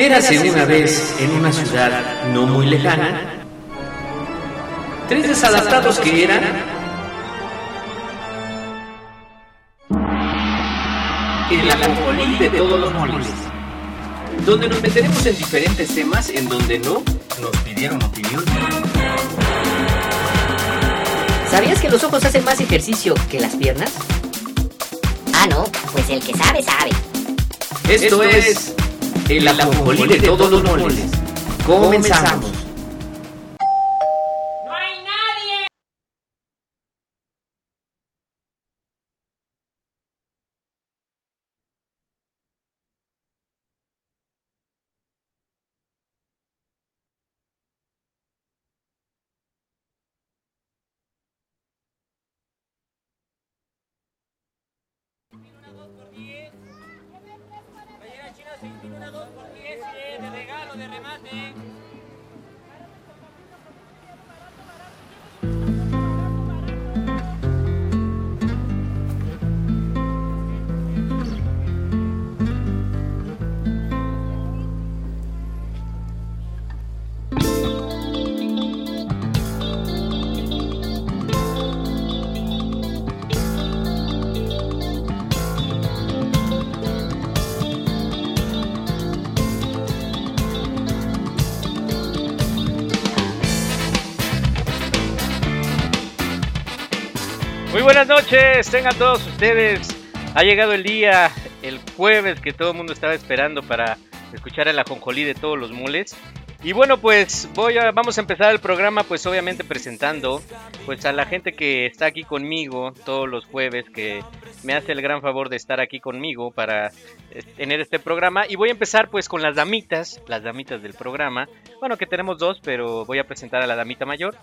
Érase una vez, en una ciudad no muy lejana, tres desadaptados que eran el ajonjolí de todos los moles, donde nos meteremos en diferentes temas en donde no nos pidieron opinión. ¿Sabías que los ojos hacen más ejercicio que las piernas? Ah, no, pues el que sabe, sabe. Esto es el ajonjolí de todos los moles. Comenzamos. ¡No hay nadie! Una 2x10. Playera china 6.000, una 2x10, de regalo, de remate. Muy buenas noches, tengan todos ustedes. Ha llegado el día, el jueves que todo el mundo estaba esperando para escuchar el ajonjolí de todos los moles. Y bueno, pues vamos a empezar el programa, pues obviamente presentando pues a la gente que está aquí conmigo todos los jueves, que me hace el gran favor de estar aquí conmigo para tener este programa. Y voy a empezar pues con las damitas del programa. Bueno, que tenemos dos, pero voy a presentar a la damita mayor.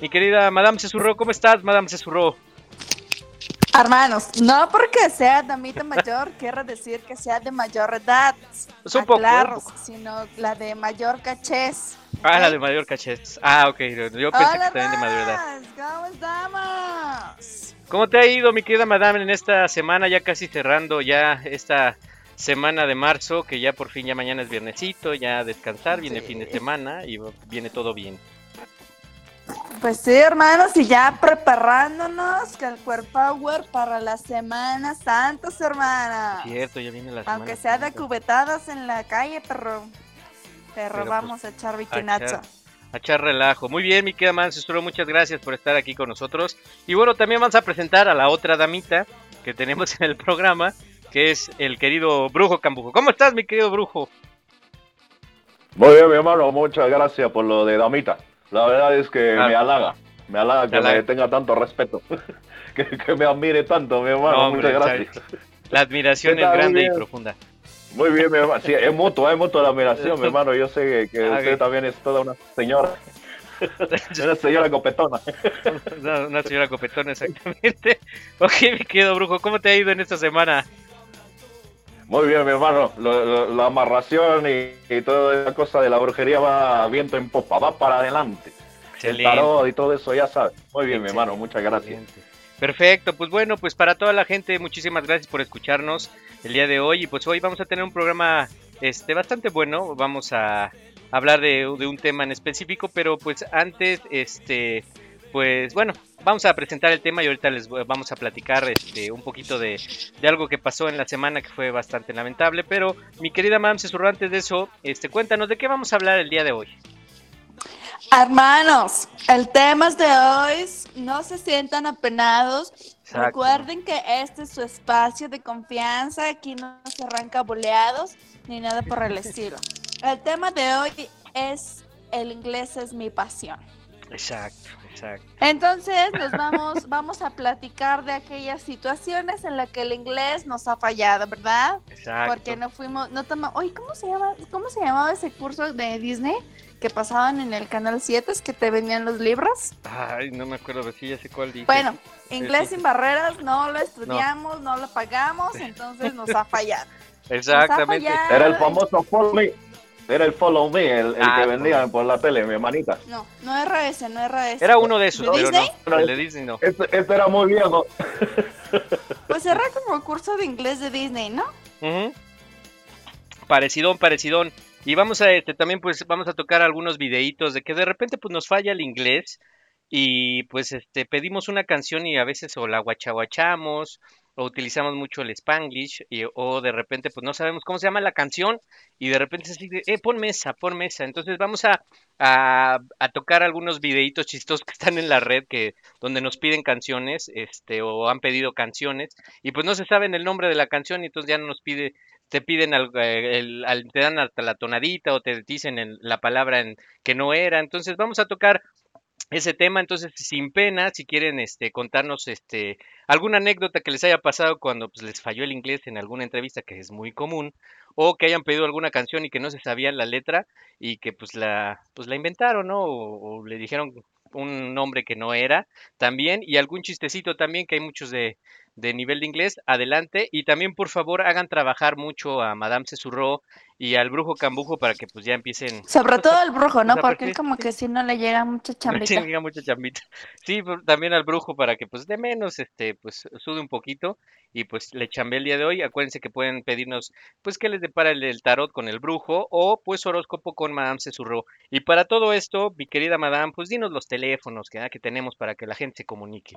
Mi querida Madame Sazerac, ¿cómo estás, Madame Sazerac? Hermanos, no porque sea damita mayor, quiero decir que sea de mayor edad, pues un poco, sino la de mayor cachés. Ah, la de mayor cachés. Ah, ok, yo pensé que también de mayor edad. ¿Cómo estamos? ¿Cómo te ha ido, mi querida madame, en esta semana? Ya casi cerrando ya esta semana de marzo, que ya por fin, ya mañana es viernesito, ya descansar, viene sí. Fin de semana y viene todo bien. Pues sí, hermanos, y ya preparándonos que el cuerpo power para la Semana Santa, hermana. Cierto, ya viene la Semana Aunque sea Santa. De cubetadas en la calle, perro. Pero vamos pues, a echar biquinacha. A echar relajo. Muy bien, mi querida Manzestro, muchas gracias por estar aquí con nosotros. Y bueno, también vamos a presentar a la otra damita que tenemos en el programa, que es el querido Brujo Cambujo. ¿Cómo estás, mi querido Brujo? Muy bien, mi hermano, muchas gracias por lo de damita. La verdad es que me halaga que me tenga tanto respeto, que me admire tanto, mi hermano, no, hombre, muchas gracias. La admiración es grande y profunda. Muy bien, mi hermano, sí, es mutua la admiración, mi hermano, yo sé que usted también es toda una señora, copetona. Una señora copetona, exactamente. Ok, mi querido Brujo, ¿cómo te ha ido en esta semana? Muy bien, mi hermano, la amarración y toda esa cosa de la brujería va viento en popa, va para adelante. Excelente. El tarot y todo eso, ya sabes. Muy bien, excelente, mi hermano, muchas gracias. Excelente. Perfecto, pues bueno, pues para toda la gente, muchísimas gracias por escucharnos el día de hoy. Y pues hoy vamos a tener un programa bastante bueno, vamos a hablar de un tema en específico, pero pues antes, pues bueno, vamos a presentar el tema y ahorita les vamos a platicar un poquito de algo que pasó en la semana que fue bastante lamentable. Pero mi querida Madame Sazerac, antes de eso, cuéntanos de qué vamos a hablar el día de hoy. Hermanos, el tema de hoy, no se sientan apenados. Exacto. Recuerden que este es su espacio de confianza, aquí no se arranca boleados ni nada por el estilo. El tema de hoy es el inglés es mi pasión. Exacto. Entonces nos vamos a platicar de aquellas situaciones en las que el inglés nos ha fallado, ¿verdad? Exacto. Porque oye, ¿cómo se llamaba ese curso de Disney que pasaban en el Canal 7, es que te venían los libros? Ay, no me acuerdo, sí, ya sé cuál dije. Bueno, inglés sin barreras, no lo estudiamos, no lo pagamos, entonces nos ha fallado. Exactamente. Era el famoso Follow Me, el que vendían por la tele, mi hermanita. No era ese. Era uno de esos. ¿De Disney? No, el de Disney no. Este era muy viejo. Pues era como el curso de inglés de Disney, ¿no? Uh-huh. Parecidón. Y vamos a también pues vamos a tocar algunos videitos de que de repente pues nos falla el inglés y pues pedimos una canción y a veces o la guachaguachamos o utilizamos mucho el Spanglish o de repente pues no sabemos cómo se llama la canción y de repente se dice, pon mesa. Entonces vamos a tocar algunos videitos chistosos que están en la red donde nos piden canciones o han pedido canciones y pues no se saben el nombre de la canción y entonces ya nos te piden te dan hasta la tonadita o te dicen la palabra que no era. Entonces vamos a tocar ese tema, entonces sin pena, si quieren contarnos alguna anécdota que les haya pasado cuando pues, les falló el inglés en alguna entrevista, que es muy común, o que hayan pedido alguna canción y que no se sabía la letra y que pues la inventaron, ¿no? O le dijeron un nombre que no era también, y algún chistecito también, que hay muchos de nivel de inglés. Adelante, y también por favor hagan trabajar mucho a Madame Sazerac y al Brujo Cambujo para que pues ya empiecen, sobre todo al Brujo, ¿no? Porque como que si no le llega mucha chambita. No le llega mucha chambita. Sí, pero también al Brujo para que pues de menos pues sude un poquito y pues le chambee el día de hoy. Acuérdense que pueden pedirnos pues qué les depara el tarot con el Brujo o pues horóscopo con Madame Sazerac. Y para todo esto, mi querida Madame, pues dinos los teléfonos que tenemos para que la gente se comunique.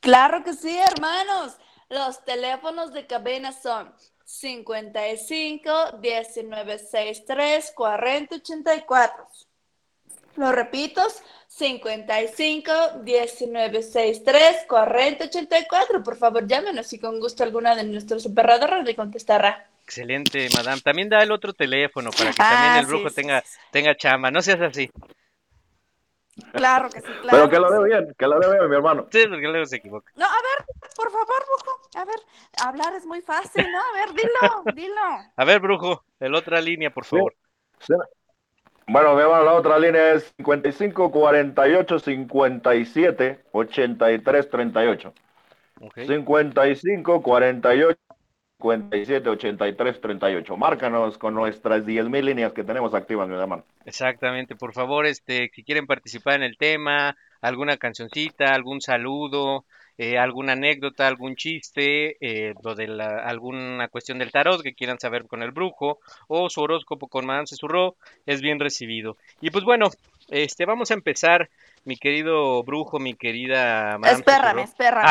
Claro que sí, hermanos. Los teléfonos de cabina son 55-1963-4084. Lo repito, 55-1963-4084. Por favor, llámenos y con gusto alguna de nuestros operadores le contestará. Excelente, Madame. También da el otro teléfono para que también el Brujo tenga chamba. No seas así. Claro que sí, claro. Pero que lo veo bien, mi hermano. Sí, porque luego se equivoca. No, a ver, por favor, Brujo. A ver, hablar es muy fácil, ¿no? A ver, dilo. A ver, Brujo, la otra línea, por favor. Sí. Bueno, mi hermano, la otra línea es 55-48-57-83-38. Okay. 55-48-57-83-38. Márcanos con nuestras 10,000 líneas que tenemos activas, mi hermano. Exactamente, por favor, si quieren participar en el tema, alguna cancioncita, algún saludo, alguna anécdota, algún chiste, lo de alguna cuestión del tarot que quieran saber con el Brujo o su horóscopo con Madame Sazerac, es bien recibido. Y pues bueno, vamos a empezar, mi querido Brujo, mi querida Madame. Espérame.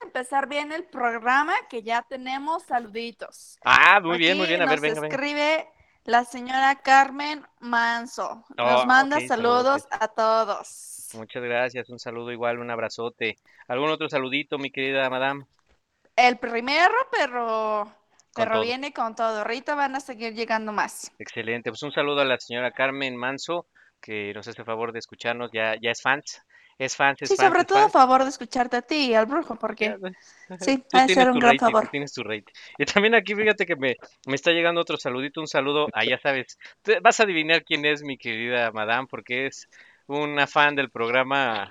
Empezar bien el programa, que ya tenemos saluditos. Muy bien, a ver, venga. Escribe la señora Carmen Manso. Nos manda saludos a todos. Muchas gracias, un saludo igual, un abrazote. ¿Algún otro saludito, mi querida Madame? El primero, pero viene con todo. Ahorita van a seguir llegando más. Excelente, pues un saludo a la señora Carmen Manso, que nos hace el favor de escucharnos, ya es fans. Sobre todo a favor de escucharte a ti y al Brujo, porque sí, ha de ser un gran favor. Tienes tu rating. Y también aquí, fíjate que me está llegando otro saludito, un saludo, ya sabes, vas a adivinar quién es, mi querida Madame, porque es una fan del programa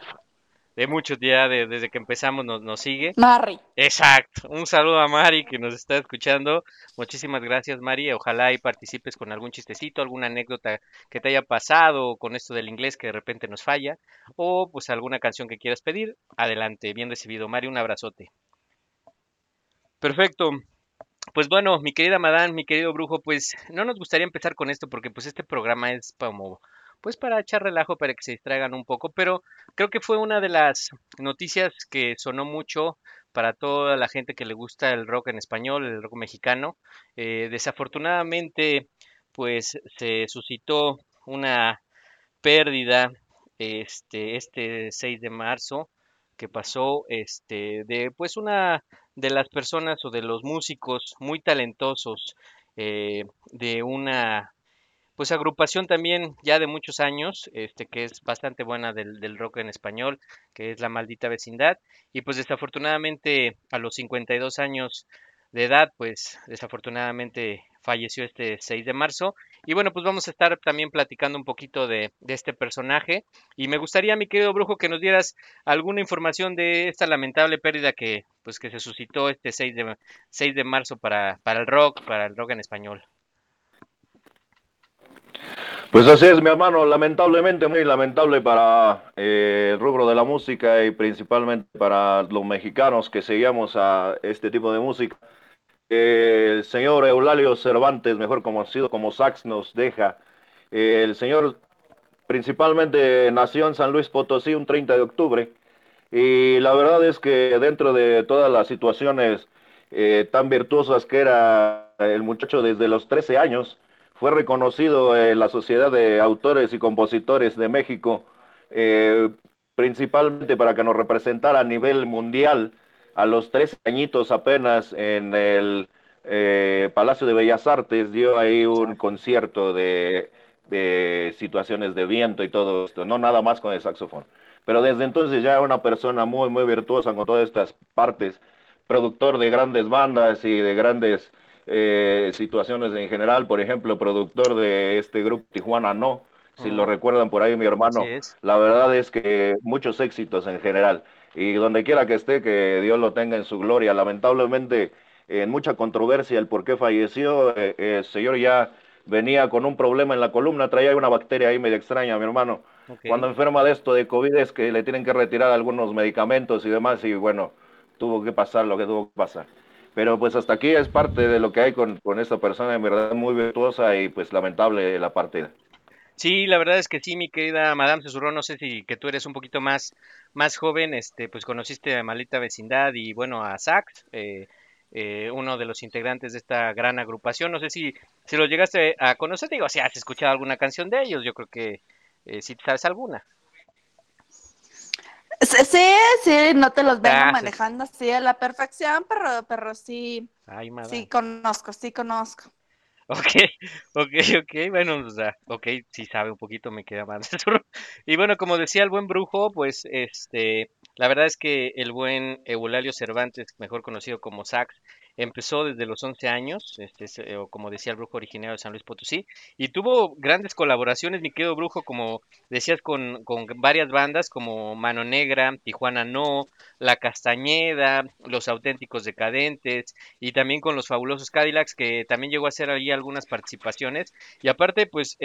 de muchos días, desde que empezamos nos sigue. Mari. Exacto, un saludo a Mari que nos está escuchando. Muchísimas gracias, Mari, ojalá y participes con algún chistecito, alguna anécdota que te haya pasado con esto del inglés que de repente nos falla, o pues alguna canción que quieras pedir. Adelante, bien recibido, Mari, un abrazote. Perfecto. Pues bueno, mi querida Madame, mi querido Brujo, pues no nos gustaría empezar con esto porque pues este programa es como pues para echar relajo, para que se distraigan un poco, pero creo que fue una de las noticias que sonó mucho para toda la gente que le gusta el rock en español, el rock mexicano. Desafortunadamente, pues se suscitó una pérdida este 6 de marzo que pasó, de pues una de las personas o de los músicos muy talentosos de una pues agrupación también ya de muchos años, que es bastante buena del rock en español, que es La Maldita Vecindad, y pues desafortunadamente a los 52 años de edad, pues desafortunadamente falleció este 6 de marzo, y bueno, pues vamos a estar también platicando un poquito de este personaje, y me gustaría, mi querido Brujo, que nos dieras alguna información de esta lamentable pérdida que se suscitó este 6 de marzo para el rock en español. Pues así es, mi hermano, lamentablemente, muy lamentable para el rubro de la música y principalmente para los mexicanos que seguíamos a este tipo de música. el señor Eulalio Cervantes, mejor conocido como Sax, nos deja. El señor principalmente nació en San Luis Potosí un 30 de octubre, y la verdad es que dentro de todas las situaciones tan virtuosas que era el muchacho desde los 13 años, fue reconocido en la Sociedad de Autores y Compositores de México, principalmente para que nos representara a nivel mundial a los 13 añitos apenas en el Palacio de Bellas Artes. Dio ahí un concierto de situaciones de viento y todo esto, no nada más con el saxofón. Pero desde entonces ya una persona muy, muy virtuosa con todas estas partes, productor de grandes bandas y de grandes situaciones en general. Por ejemplo, productor de este grupo Tijuana No, si lo recuerdan por ahí mi hermano. La verdad es que muchos éxitos en general, y donde quiera que esté, que Dios lo tenga en su gloria. Lamentablemente, en mucha controversia el por qué falleció. El señor ya venía con un problema en la columna, traía una bacteria ahí medio extraña, mi hermano. Okay. Cuando enferma de esto de COVID es que le tienen que retirar algunos medicamentos y demás, y bueno, tuvo que pasar lo que tuvo que pasar. Pero pues hasta aquí es parte de lo que hay con esta persona, en verdad muy virtuosa, y pues lamentable la partida. Sí, la verdad es que sí, mi querida Madame Susurró, no sé si que tú eres un poquito más joven, pues conociste a Maldita Vecindad y bueno, a Sax, uno de los integrantes de esta gran agrupación. No sé si los llegaste a conocer, digo, si has escuchado alguna canción de ellos, yo creo que si sabes alguna. Sí, no te los vengo manejando así a la perfección, pero sí. Ay, sí conozco. Ok, bueno, o sea, sí sabe un poquito, me queda más. Y bueno, como decía el buen Brujo, pues la verdad es que el buen Eulalio Cervantes, mejor conocido como Sax, empezó desde los 11 años, como decía el Brujo, originario de San Luis Potosí, y tuvo grandes colaboraciones, mi querido Brujo, como decías, con varias bandas como Mano Negra, Tijuana No, La Castañeda, Los Auténticos Decadentes, y también con Los Fabulosos Cadillacs, que también llegó a hacer ahí algunas participaciones, y aparte, pues,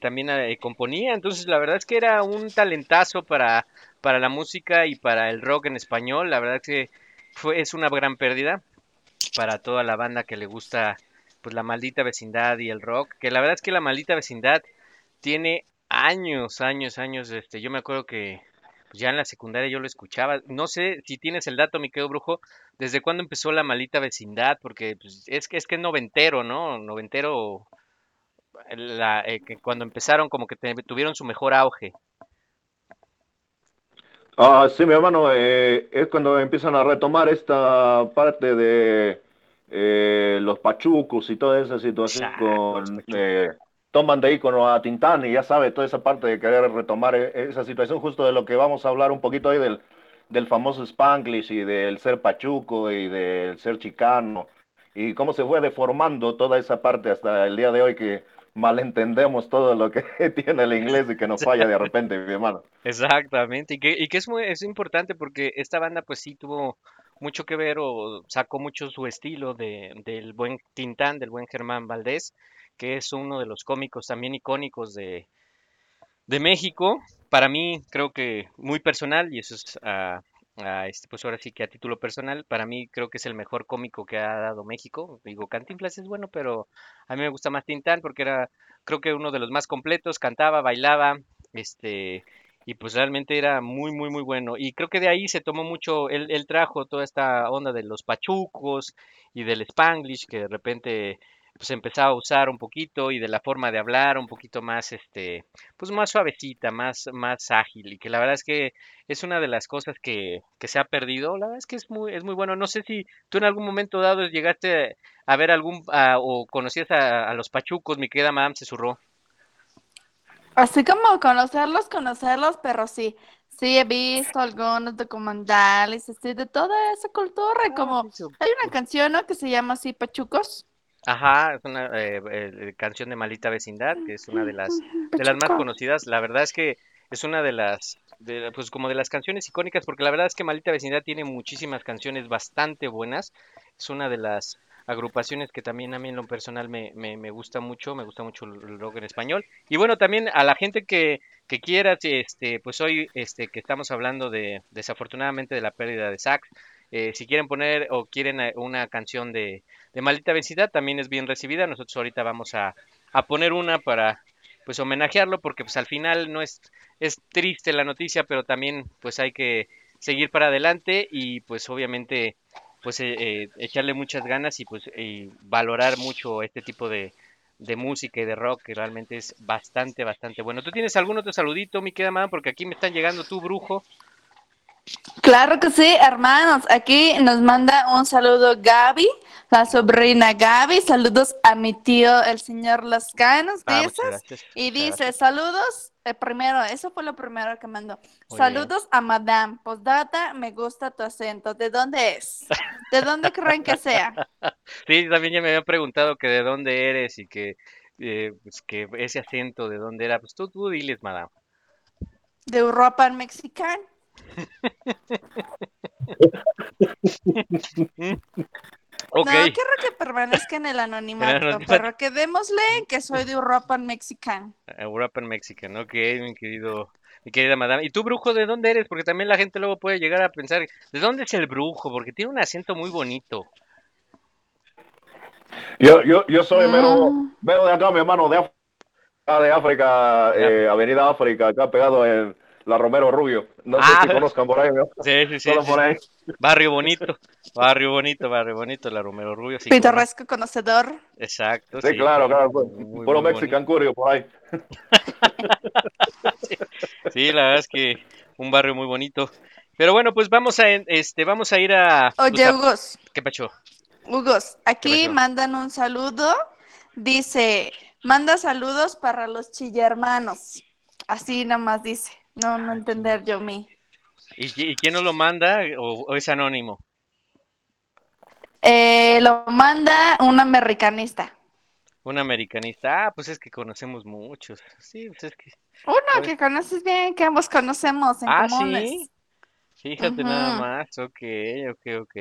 también componía. Entonces la verdad es que era un talentazo para la música y para el rock en español. La verdad es que es una gran pérdida para toda la banda que le gusta pues la maldita vecindad y el rock, que la verdad es que la maldita vecindad tiene años. Yo me acuerdo que pues, ya en la secundaria yo lo escuchaba. No sé si tienes el dato, mi querido Brujo, desde cuándo empezó la maldita vecindad, porque pues, es que es noventero, ¿no? Noventero, que cuando empezaron como que tuvieron su mejor auge. Ah, sí, mi hermano, es cuando empiezan a retomar esta parte de los pachucos y toda esa situación. Toman de ícono a Tin Tan y ya sabe, toda esa parte de querer retomar esa situación, justo de lo que vamos a hablar un poquito hoy, del famoso Spanglish y del ser pachuco y del ser chicano, y cómo se fue deformando toda esa parte hasta el día de hoy, que malentendemos todo lo que tiene el inglés y que nos falla de repente, mi hermano. Exactamente, y que es importante, porque esta banda pues sí tuvo mucho que ver, o sacó mucho su estilo del buen Tin Tan, del buen Germán Valdés, que es uno de los cómicos también icónicos de México. Para mí, creo que muy personal, y eso es pues ahora sí que a título personal, para mí creo que es el mejor cómico que ha dado México. Digo, Cantinflas es bueno, pero a mí me gusta más Tin Tan, porque era, creo que uno de los más completos, cantaba, bailaba, y pues realmente era muy, muy, muy bueno, y creo que de ahí se tomó mucho, él trajo toda esta onda de los pachucos y del Spanglish, que de repente pues empezaba a usar un poquito, y de la forma de hablar un poquito más, pues más suavecita, más ágil, y que la verdad es que es una de las cosas que se ha perdido. La verdad es que es muy bueno. No sé si tú en algún momento dado llegaste a ver o conocías a los pachucos, mi querida Madame Sazerac. Así como conocerlos, pero sí, he visto algunos documentales, de toda esa cultura, como hay una canción, ¿no?, que se llama así, Pachucos. Ajá, es una canción de Maldita Vecindad, que es una de las más conocidas. La verdad es que es una pues como de las canciones icónicas, porque la verdad es que Maldita Vecindad tiene muchísimas canciones bastante buenas. Es una de las agrupaciones que también a mí en lo personal me gusta mucho, el rock en español. Y bueno, también a la gente que quiera, pues hoy que estamos hablando desafortunadamente de la pérdida de Sax, Si quieren poner o quieren una canción de Maldita Vecindad, también es bien recibida. Nosotros ahorita vamos a poner una para pues homenajearlo, porque pues al final no es triste la noticia, pero también pues hay que seguir para adelante y pues obviamente pues echarle muchas ganas y pues valorar mucho este tipo de música y de rock, que realmente es bastante, bastante bueno. ¿Tú tienes algún otro saludito, mi querida madame? Porque aquí me están llegando tu brujo. Claro que sí, hermanos. Aquí nos manda un saludo Gaby, la sobrina Gaby. Saludos a mi tío, el señor Lascanos, dices. Y dice, gracias. Saludos, primero, eso fue lo primero que mandó. Muy saludos bien. A Madame. Postdata, me gusta tu acento. ¿De dónde es? ¿De dónde creen que sea? Sí, también ya me habían preguntado que de dónde eres y pues que ese acento de dónde era. Pues tú diles, Madame. De Europa al mexicano. Okay. No, quiero que permanezca en el anonimato, pero que démosle que soy de European Mexican. European Mexican, ok, mi querida madame. ¿Y tú, brujo, de dónde eres? Porque también la gente luego puede llegar a pensar, ¿de dónde es el brujo? Porque tiene un acento muy bonito. Yo soy mero de acá, mi hermano, de África, Avenida África, acá pegado en La Romero Rubio, no sé si conozcan por ahí, ¿no? Sí. Por ahí. Barrio bonito, La Romero Rubio. Sí, pintoresco, conocedor. Exacto, sí. Claro, puro Mexican Curio por ahí. Sí, la verdad es que un barrio muy bonito. Pero bueno, pues vamos a ir a... Oye, Hugos. ¿Qué pacho? Hugos, aquí mandan un saludo, dice, manda saludos para los chillermanos, así nada más dice. No entender yo mí. ¿Y quién nos lo manda o es anónimo? Lo manda un americanista. Un americanista. Ah, pues es que conocemos muchos. Sí, pues es que... Uno que conoces bien, que ambos conocemos en comunes. ¿Sí? Fíjate nada más. Ok.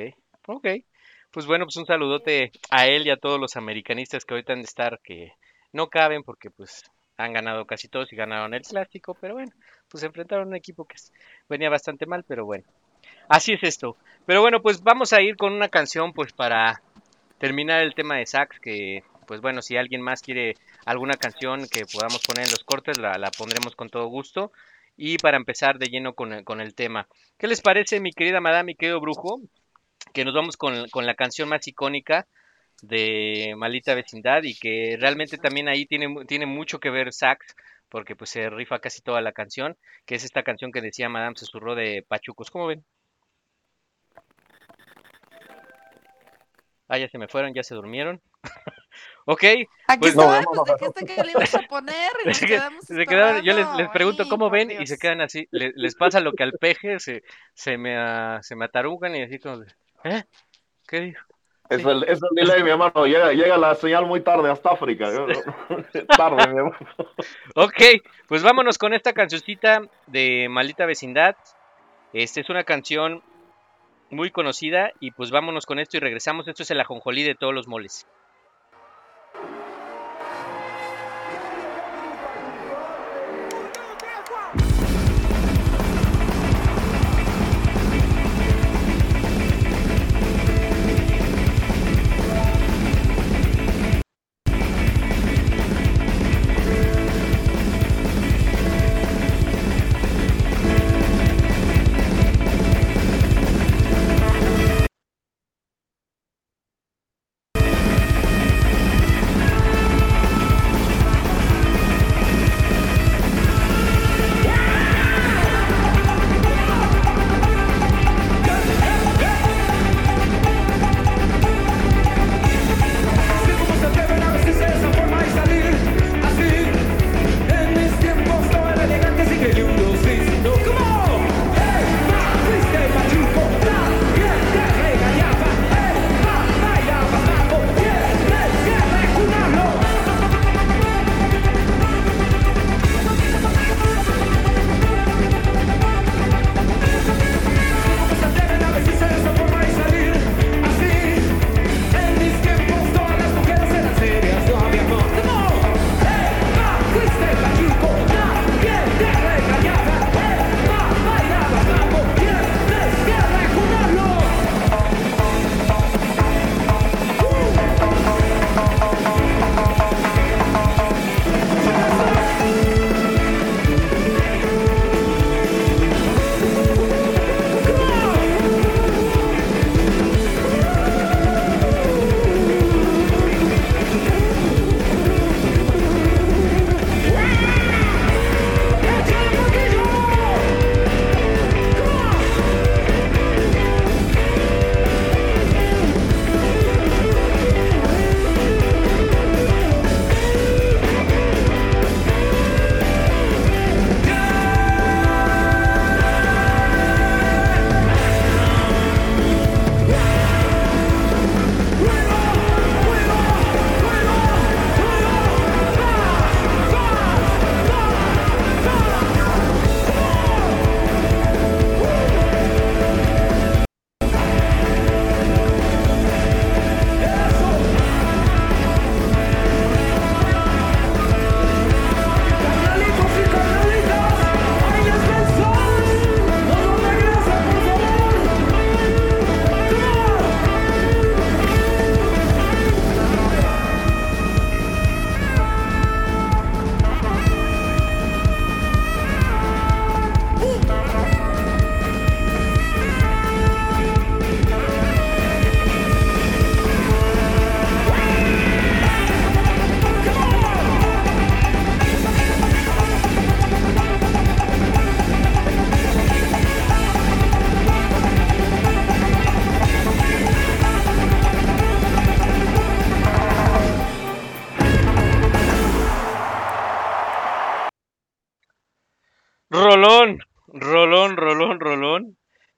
Pues bueno, pues un saludote a él y a todos los americanistas que ahorita han de estar, que no caben porque pues... Han ganado casi todos y ganaron el clásico, pero bueno, pues enfrentaron a un equipo que venía bastante mal, pero bueno, así es esto. Pero bueno, pues vamos a ir con una canción pues para terminar el tema de Sax, que pues bueno, si alguien más quiere alguna canción que podamos poner en los cortes, la pondremos con todo gusto. Y para empezar de lleno con el tema, ¿qué les parece, mi querida madame y querido brujo? Que nos vamos con la canción más icónica de Maldita Vecindad, y que realmente también ahí tiene mucho que ver Sax, porque pues se rifa casi toda la canción, que es esta canción que decía Madame Susurró de Pachucos. ¿Cómo ven? Ya se me fueron, ya se durmieron. Ok. Aquí pues, que le ibas a poner y se quedaron, yo les pregunto, ay, ¿cómo ven? Dios. Y se quedan así, les pasa lo que al peje, se me atarugan y así como, ¿qué dijo? Es el delay, mi hermano. Llega la señal muy tarde hasta África. Tarde, mi hermano. Ok, pues vámonos con esta cancioncita de Maldita Vecindad. Es una canción muy conocida y pues vámonos con esto y regresamos. Esto es el ajonjolí de todos los moles.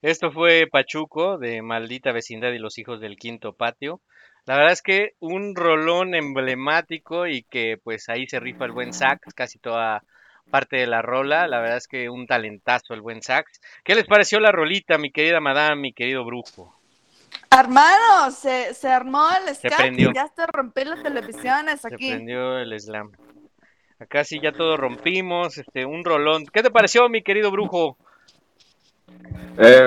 Esto fue Pachuco de Maldita Vecindad y los Hijos del Quinto Patio. La verdad es que un rolón emblemático y que pues ahí se rifa el buen Sax, casi toda parte de la rola. La verdad es que un talentazo el buen Sax. ¿Qué les pareció la rolita, mi querida Madame, mi querido Brujo? Armado, se armó el slam y ya se rompió las televisiones aquí. Se prendió el slam. Acá sí ya todo rompimos, un rolón. ¿Qué te pareció, mi querido Brujo?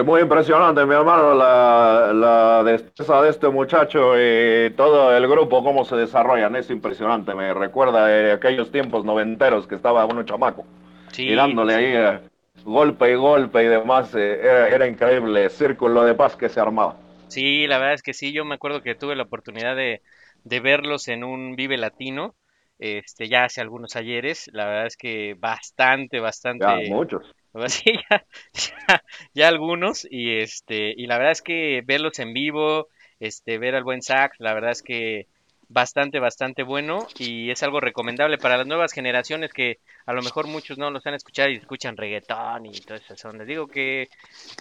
Muy impresionante, mi hermano, la destreza de este muchacho y todo el grupo, cómo se desarrollan, es impresionante. Me recuerda aquellos tiempos noventeros que estaba uno chamaco, sí, tirándole sí. Ahí golpe y golpe y demás, era increíble el círculo de paz que se armaba. Sí, la verdad es que sí, yo me acuerdo que tuve la oportunidad de verlos en un Vive Latino, ya hace algunos ayeres. La verdad es que bastante. Ya, muchos. Sí, ya algunos, y la verdad es que verlos en vivo, ver al buen Sax, la verdad es que bastante bueno, y es algo recomendable para las nuevas generaciones que a lo mejor muchos no los han escuchado y escuchan reggaetón y todo eso. Les digo que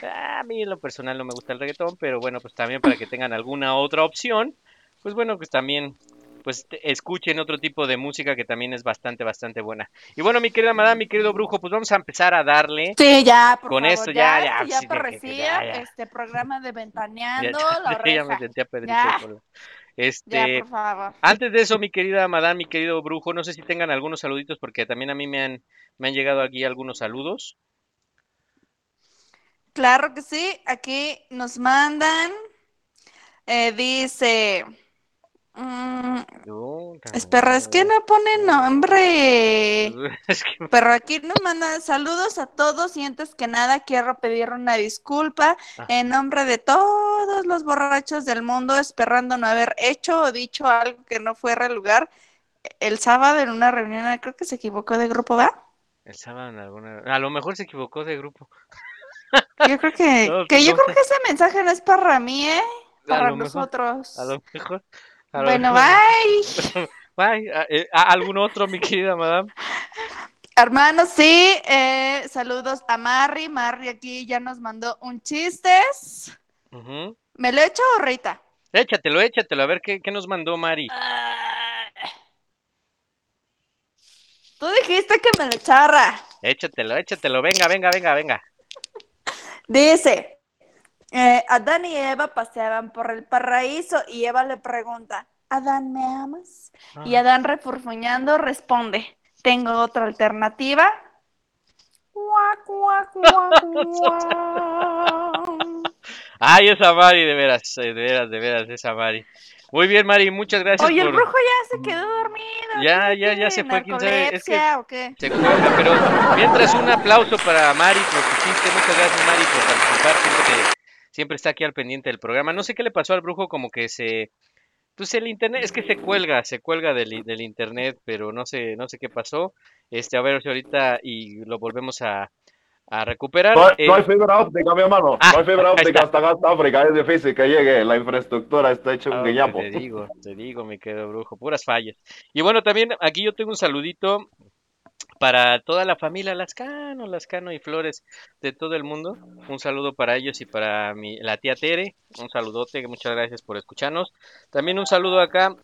a mí en lo personal no me gusta el reggaetón, pero bueno, pues también para que tengan alguna otra opción, pues bueno, pues también... pues escuchen otro tipo de música que también es bastante buena. Y bueno, mi querida Madame, mi querido Brujo, pues vamos a empezar a darle. Sí, ya, por con favor, esto ya parecía este programa de Ventaneando la Oreja. Ya me sentía pedrito. Ya, por favor. Antes de eso, mi querida Madame, mi querido Brujo, no sé si tengan algunos saluditos, porque también a mí me han llegado aquí algunos saludos. Claro que sí, aquí nos mandan, dice... Pero es que no pone nombre. Pero aquí nos manda saludos a todos, y antes que nada quiero pedir una disculpa en nombre de todos los borrachos del mundo, esperando no haber hecho o dicho algo que no fuera el lugar el sábado en una reunión. Creo que se equivocó de grupo, ¿va? El sábado en alguna... a lo mejor se equivocó de grupo. Yo creo que, no, que yo creo que ese mensaje no es para mí, para nosotros. A lo mejor. Bueno, bye. Bye. ¿Algún otro, mi querida Madame? Hermanos, sí. Saludos a Marry. Marry aquí ya nos mandó un chistes. Uh-huh. ¿Me lo echo o Rita? Échatelo. A ver qué nos mandó Mari. Tú dijiste que me lo echara. Échatelo. Venga. Dice... Adán y Eva paseaban por el paraíso y Eva le pregunta: Adán, ¿me amas? Y Adán, refunfuñando, responde: tengo otra alternativa. ¡Guac, guac, guac, guac! Ay, esa Mari, de veras, esa Mari. Muy bien, Mari, muchas gracias. Oye, el brujo ya se quedó dormido. Ya se fue, quién sabe. Es que se cuelga, pero mientras un aplauso para Mari, por tu chiste. Muchas gracias, Mari, por participar. Siempre está aquí al pendiente del programa. No sé qué le pasó al brujo, como que pues el internet, es que se cuelga del internet, pero no sé qué pasó. A ver si ahorita y lo volvemos a recuperar. No hay fibra óptica, mi hermano. No hay fibra óptica hasta África, es difícil que llegue, la infraestructura está hecha un guiñapo. Te digo, mi querido brujo, puras fallas. Y bueno, también aquí yo tengo un saludito para toda la familia Lascano y Flores de todo el mundo. Un saludo para ellos y para la tía Tere, un saludote, muchas gracias por escucharnos. También un saludo acá,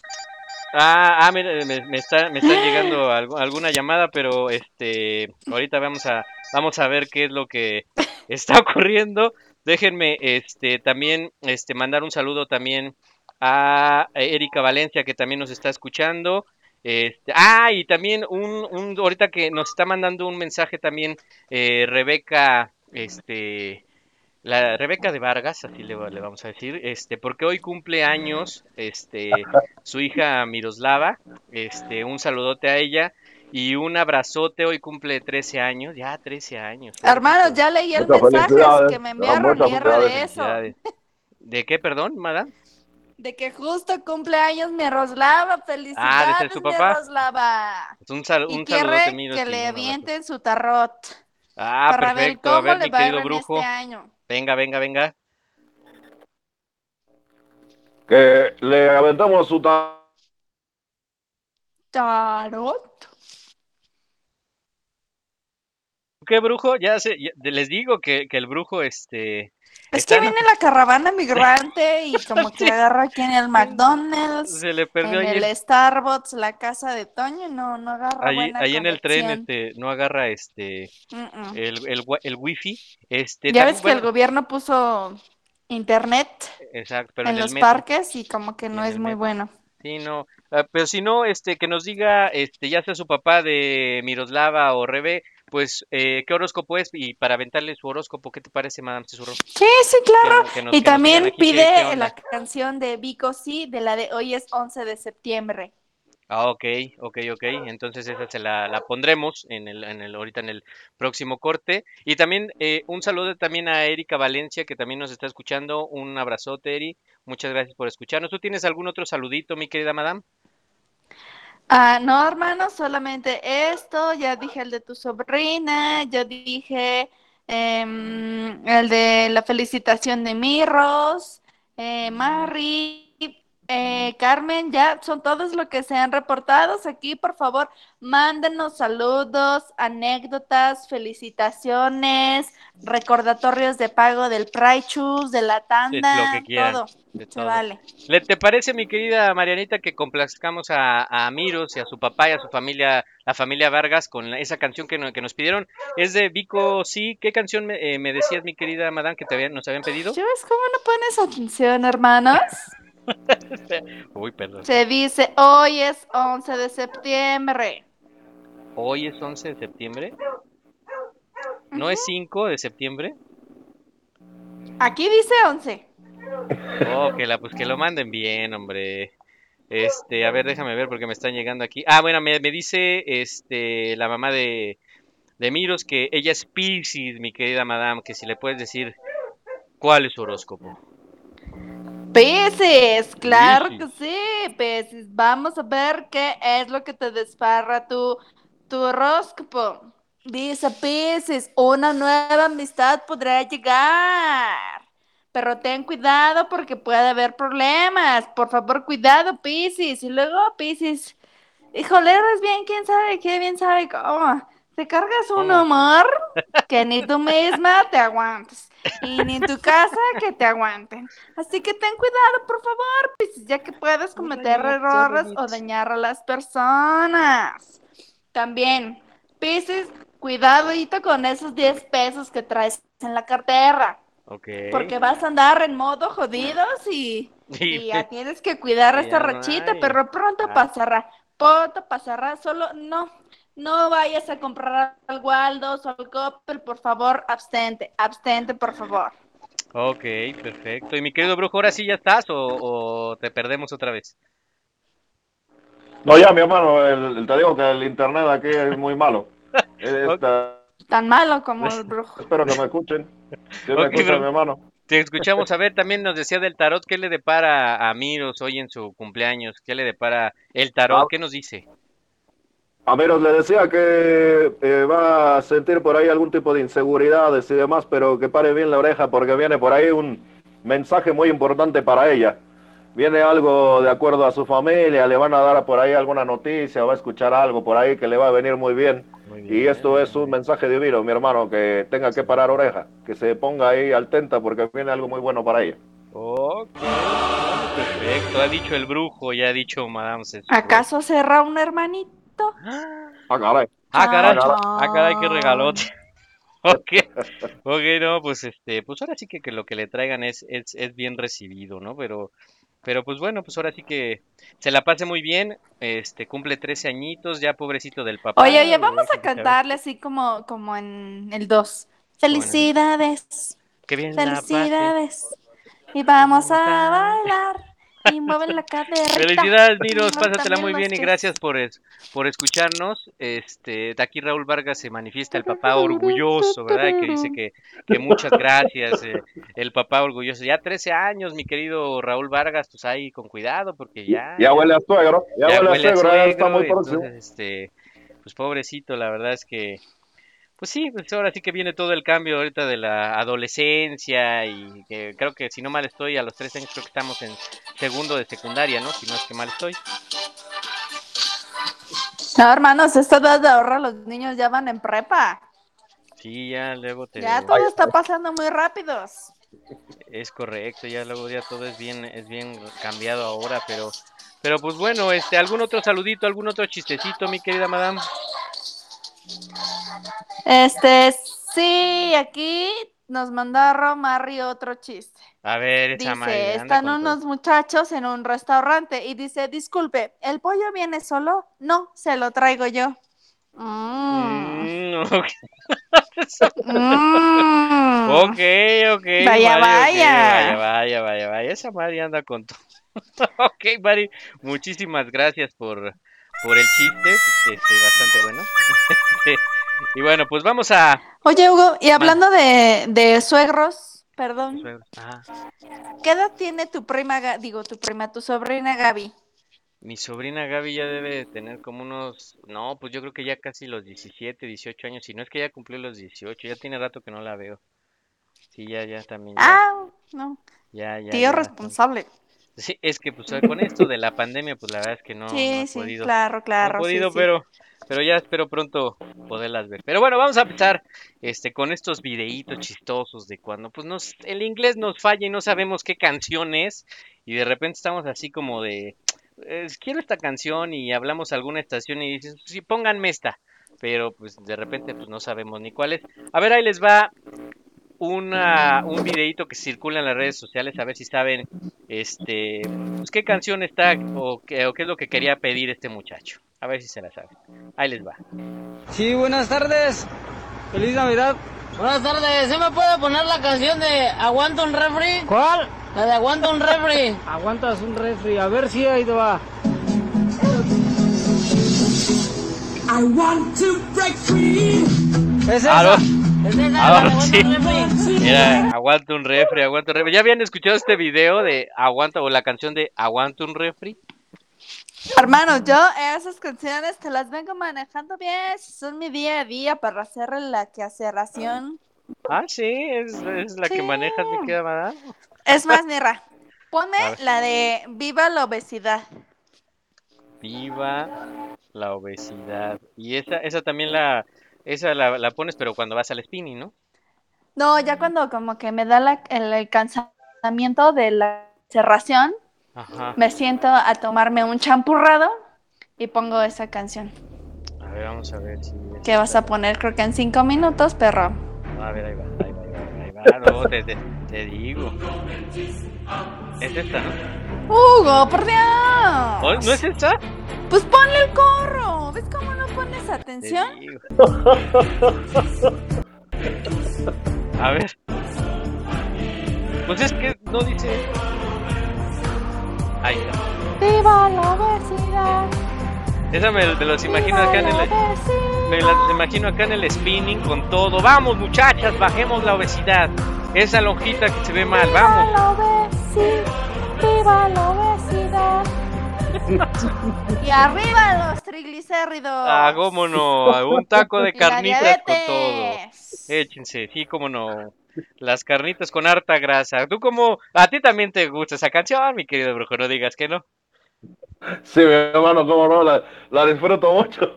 mira, me está llegando alguna llamada, pero ahorita vamos a ver qué es lo que está ocurriendo. Déjenme también mandar un saludo también a Erika Valencia, que también nos está escuchando. Y también ahorita que nos está mandando un mensaje también Rebeca, la Rebeca de Vargas, así le vamos a decir, porque hoy cumple años su hija Miroslava, un saludote a ella y un abrazote. Hoy cumple 13 años, ya 13 años. Hermanos, ya leí el mensaje que me enviaron, mierda de eso. ¿De qué, perdón, madame? De que justo cumpleaños Miroslava, felicidades desde su papá. Miroslava. Un saludote, Miros, que le avienten su tarot. Para perfecto, ver cómo a ver, mi querido brujo. Este año. Venga. Que le aventamos su tarot. qué, Brujo? Les digo que el Brujo, Es que viene la caravana migrante y como que agarra aquí en el McDonald's, se le perdió en el Starbucks, la casa de Toño, no agarra ahí en el tren, no agarra el wifi. Ya ves que el gobierno puso internet. Exacto, pero en los parques y como que no es muy bueno. Sí, no, pero si no, que nos diga, ya sea su papá de Miroslava o Rebe, pues, ¿qué horóscopo es? Y para aventarle su horóscopo, ¿qué te parece, Madame Sazerac? Sí, claro, y también pide la canción de Vico Sí, de la de hoy es 11 de septiembre. Ah, ok, entonces esa se la pondremos ahorita en el próximo corte. Y también un saludo también a Erika Valencia, que también nos está escuchando. Un abrazote, Eri, muchas gracias por escucharnos. ¿Tú tienes algún otro saludito, mi querida madame? No, hermano, solamente esto. Ya dije el de tu sobrina, yo dije el de la felicitación de Mirros, Mari. Carmen, ya son todos los que se han reportado aquí. Por favor, mándenos saludos, anécdotas, felicitaciones, recordatorios de pago del Praichus, de la tanda, lo que quieran, todo. De todo. Vale. ¿Te parece, mi querida Marianita, que complazcamos a Miros y a su papá y a su familia, la familia Vargas, con esa canción que nos pidieron? Es de Vico Sí. ¿Qué canción me decías, mi querida madame, que nos habían pedido? ¿Ves cómo no pones atención, hermanos? Uy, perdón. Se dice, hoy es 11 de septiembre. ¿Hoy es 11 de septiembre? ¿No es 5 de septiembre? Aquí dice 11. Oh, pues que lo manden bien, hombre. A ver, déjame ver porque me están llegando aquí. Ah, bueno, me dice la mamá de Miros que ella es Piscis, mi querida madame, que si le puedes decir cuál es su horóscopo. Peces, claro que sí, peces. Vamos a ver qué es lo que te dispara tu horóscopo. Dice peces, una nueva amistad podrá llegar, pero ten cuidado porque puede haber problemas. Por favor, cuidado, peces. Y luego peces, híjole, es bien, quién sabe qué, bien sabe cómo. Te cargas un humor que ni tú misma te aguantes y ni tu casa que te aguanten. Así que ten cuidado, por favor, Piscis, ya que puedes cometer errores o dañar a las personas. También, Piscis, cuidadito con esos 10 pesos que traes en la cartera. Okay. Porque vas a andar en modo jodidos y ya tienes que cuidar esta rachita, pero pronto pasará, solo no vayas a comprar al Waldos o al Coppel, por favor, abstente, por favor. Ok, perfecto. Y mi querido Brujo, ¿ahora sí ya estás o te perdemos otra vez? No, ya, mi hermano, te digo que el internet aquí es muy malo. Tan malo como el Brujo. Espero que me escuchen. Sí, me escuchan, mi hermano. Te escuchamos. A ver, también nos decía del tarot, ¿qué le depara a Miros hoy en su cumpleaños? ¿Qué le depara el tarot? ¿Qué nos dice? A Miros le decía que va a sentir por ahí algún tipo de inseguridades y demás, pero que pare bien la oreja porque viene por ahí un mensaje muy importante para ella. Viene algo de acuerdo a su familia, le van a dar por ahí alguna noticia, va a escuchar algo por ahí que le va a venir muy bien. Y esto es un mensaje divino, mi hermano, que tenga que parar oreja, que se ponga ahí atenta porque viene algo muy bueno para ella. Ok, perfecto, ha dicho el Brujo, ya ha dicho Madame Sazerac. ¿Acaso será un hermanito? Ah, caray, qué regalote. Ok, no, pues pues ahora sí que lo que le traigan es bien recibido, ¿no? Pero pues bueno, pues ahora sí que se la pase muy bien, cumple 13 añitos, ya pobrecito del papá. Oye, vamos a cantarle así como en el 2. Felicidades, bueno. Qué bien, felicidades, y vamos a bailar. Y mueven la cadera. Felicidades, Miros, pásatela muy bien y gracias por escucharnos. Aquí Raúl Vargas se manifiesta, el papá orgulloso, ¿verdad? Y que dice que muchas gracias, el papá orgulloso. Ya 13 años, mi querido Raúl Vargas, pues ahí con cuidado porque ya... Ya huele a suegro, ya está muy próximo. Entonces, pues pobrecito, la verdad es que... Pues sí, pues ahora sí que viene todo el cambio ahorita de la adolescencia y que creo que si no mal estoy a los 13 años creo que estamos en segundo de secundaria, ¿no? Si no es que mal estoy. No, hermanos, esta edad de ahorra los niños ya van en prepa. Sí, ya luego te... Ya todo está pasando muy rápido. Es correcto, ya luego ya todo es bien cambiado ahora, pero pues bueno, ¿algún otro saludito, algún otro chistecito, mi querida madame? Sí, aquí nos manda Romario otro chiste. A ver, esa madre. Están unos muchachos en un restaurante y dice, disculpe, ¿el pollo viene solo? No, se lo traigo yo. Okay. Okay. Vaya, Mari, vaya. Okay, vaya. Esa madre anda con todo. Okay, Mari, muchísimas gracias por el chiste, bastante bueno. Y bueno, pues vamos a... Oye, Hugo, y hablando de suegros, perdón. Suegros. Ajá. ¿Qué edad tiene tu sobrina Gaby? Mi sobrina Gaby ya debe tener como unos... No, pues yo creo que ya casi los 17, 18 años. Si no es que ya cumplió los 18, ya tiene rato que no la veo. Sí, ya también. Ya. Ah, no. Ya. Tío ya, responsable. Sí, es que pues con esto de la pandemia, pues la verdad es que no he podido. Sí, claro. No he podido, sí. Pero ya espero pronto poderlas ver. Pero bueno, vamos a empezar con estos videitos chistosos de cuando pues el inglés nos falla y no sabemos qué canción es. Y de repente estamos así como de, quiero esta canción, y hablamos a alguna estación y dices, sí, pónganme esta. Pero pues de repente pues no sabemos ni cuál es. A ver, ahí les va un videito que circula en las redes sociales, a ver si saben pues qué canción está o qué es lo que quería pedir este muchacho. A ver si se la sabe. Ahí les va. Sí, buenas tardes. Feliz Navidad. Buenas tardes. ¿Se me puede poner la canción de Aguanta un refri? ¿Cuál? La de Aguanta un refri. Aguantas un refri. A ver si ahí te va. I want to break free. ¿Es esa? Sí. Mira, aguanta un refri. ¿Ya habían escuchado este video de Aguanta o la canción de Aguanta un refri? Hermanos, yo esas canciones te las vengo manejando bien, son mi día a día para hacer la quehaceración. Ah, sí, es la sí. Que manejas, mi querida madame. Es más, mira, ponme la de Viva la obesidad. Viva la obesidad. Y esa también la pones, pero cuando vas al spinning, ¿no? No, ya cuando como que me da el cansamiento de la cerración, ajá, me siento a tomarme un champurrado y pongo esa canción. A ver, vamos a ver si... ¿Qué vas a poner? Creo que en 5 minutos, perro. A ver, ahí va. No, te digo. Es esta, ¿no? Hugo, por Dios. ¿No es esta? Pues ponle el corro. ¿Ves cómo no pones atención? Te digo. A ver. Pues es que no dice... Ahí está. ¡Viva la obesidad! Esa me los imagino acá en el spinning con todo. ¡Vamos, muchachas! ¡Bajemos la obesidad! Esa lonjita que se ve mal, ¡vamos! ¡Viva la obesidad! Y arriba los triglicéridos. Ah, cómo no, un taco de carnitas con todo. Échense, sí, cómo no. Las carnitas con harta grasa. ¿Tú cómo? ¿A ti también te gusta esa canción, mi querido brujo? No digas que no. Sí, mi hermano, cómo no, la disfruto mucho.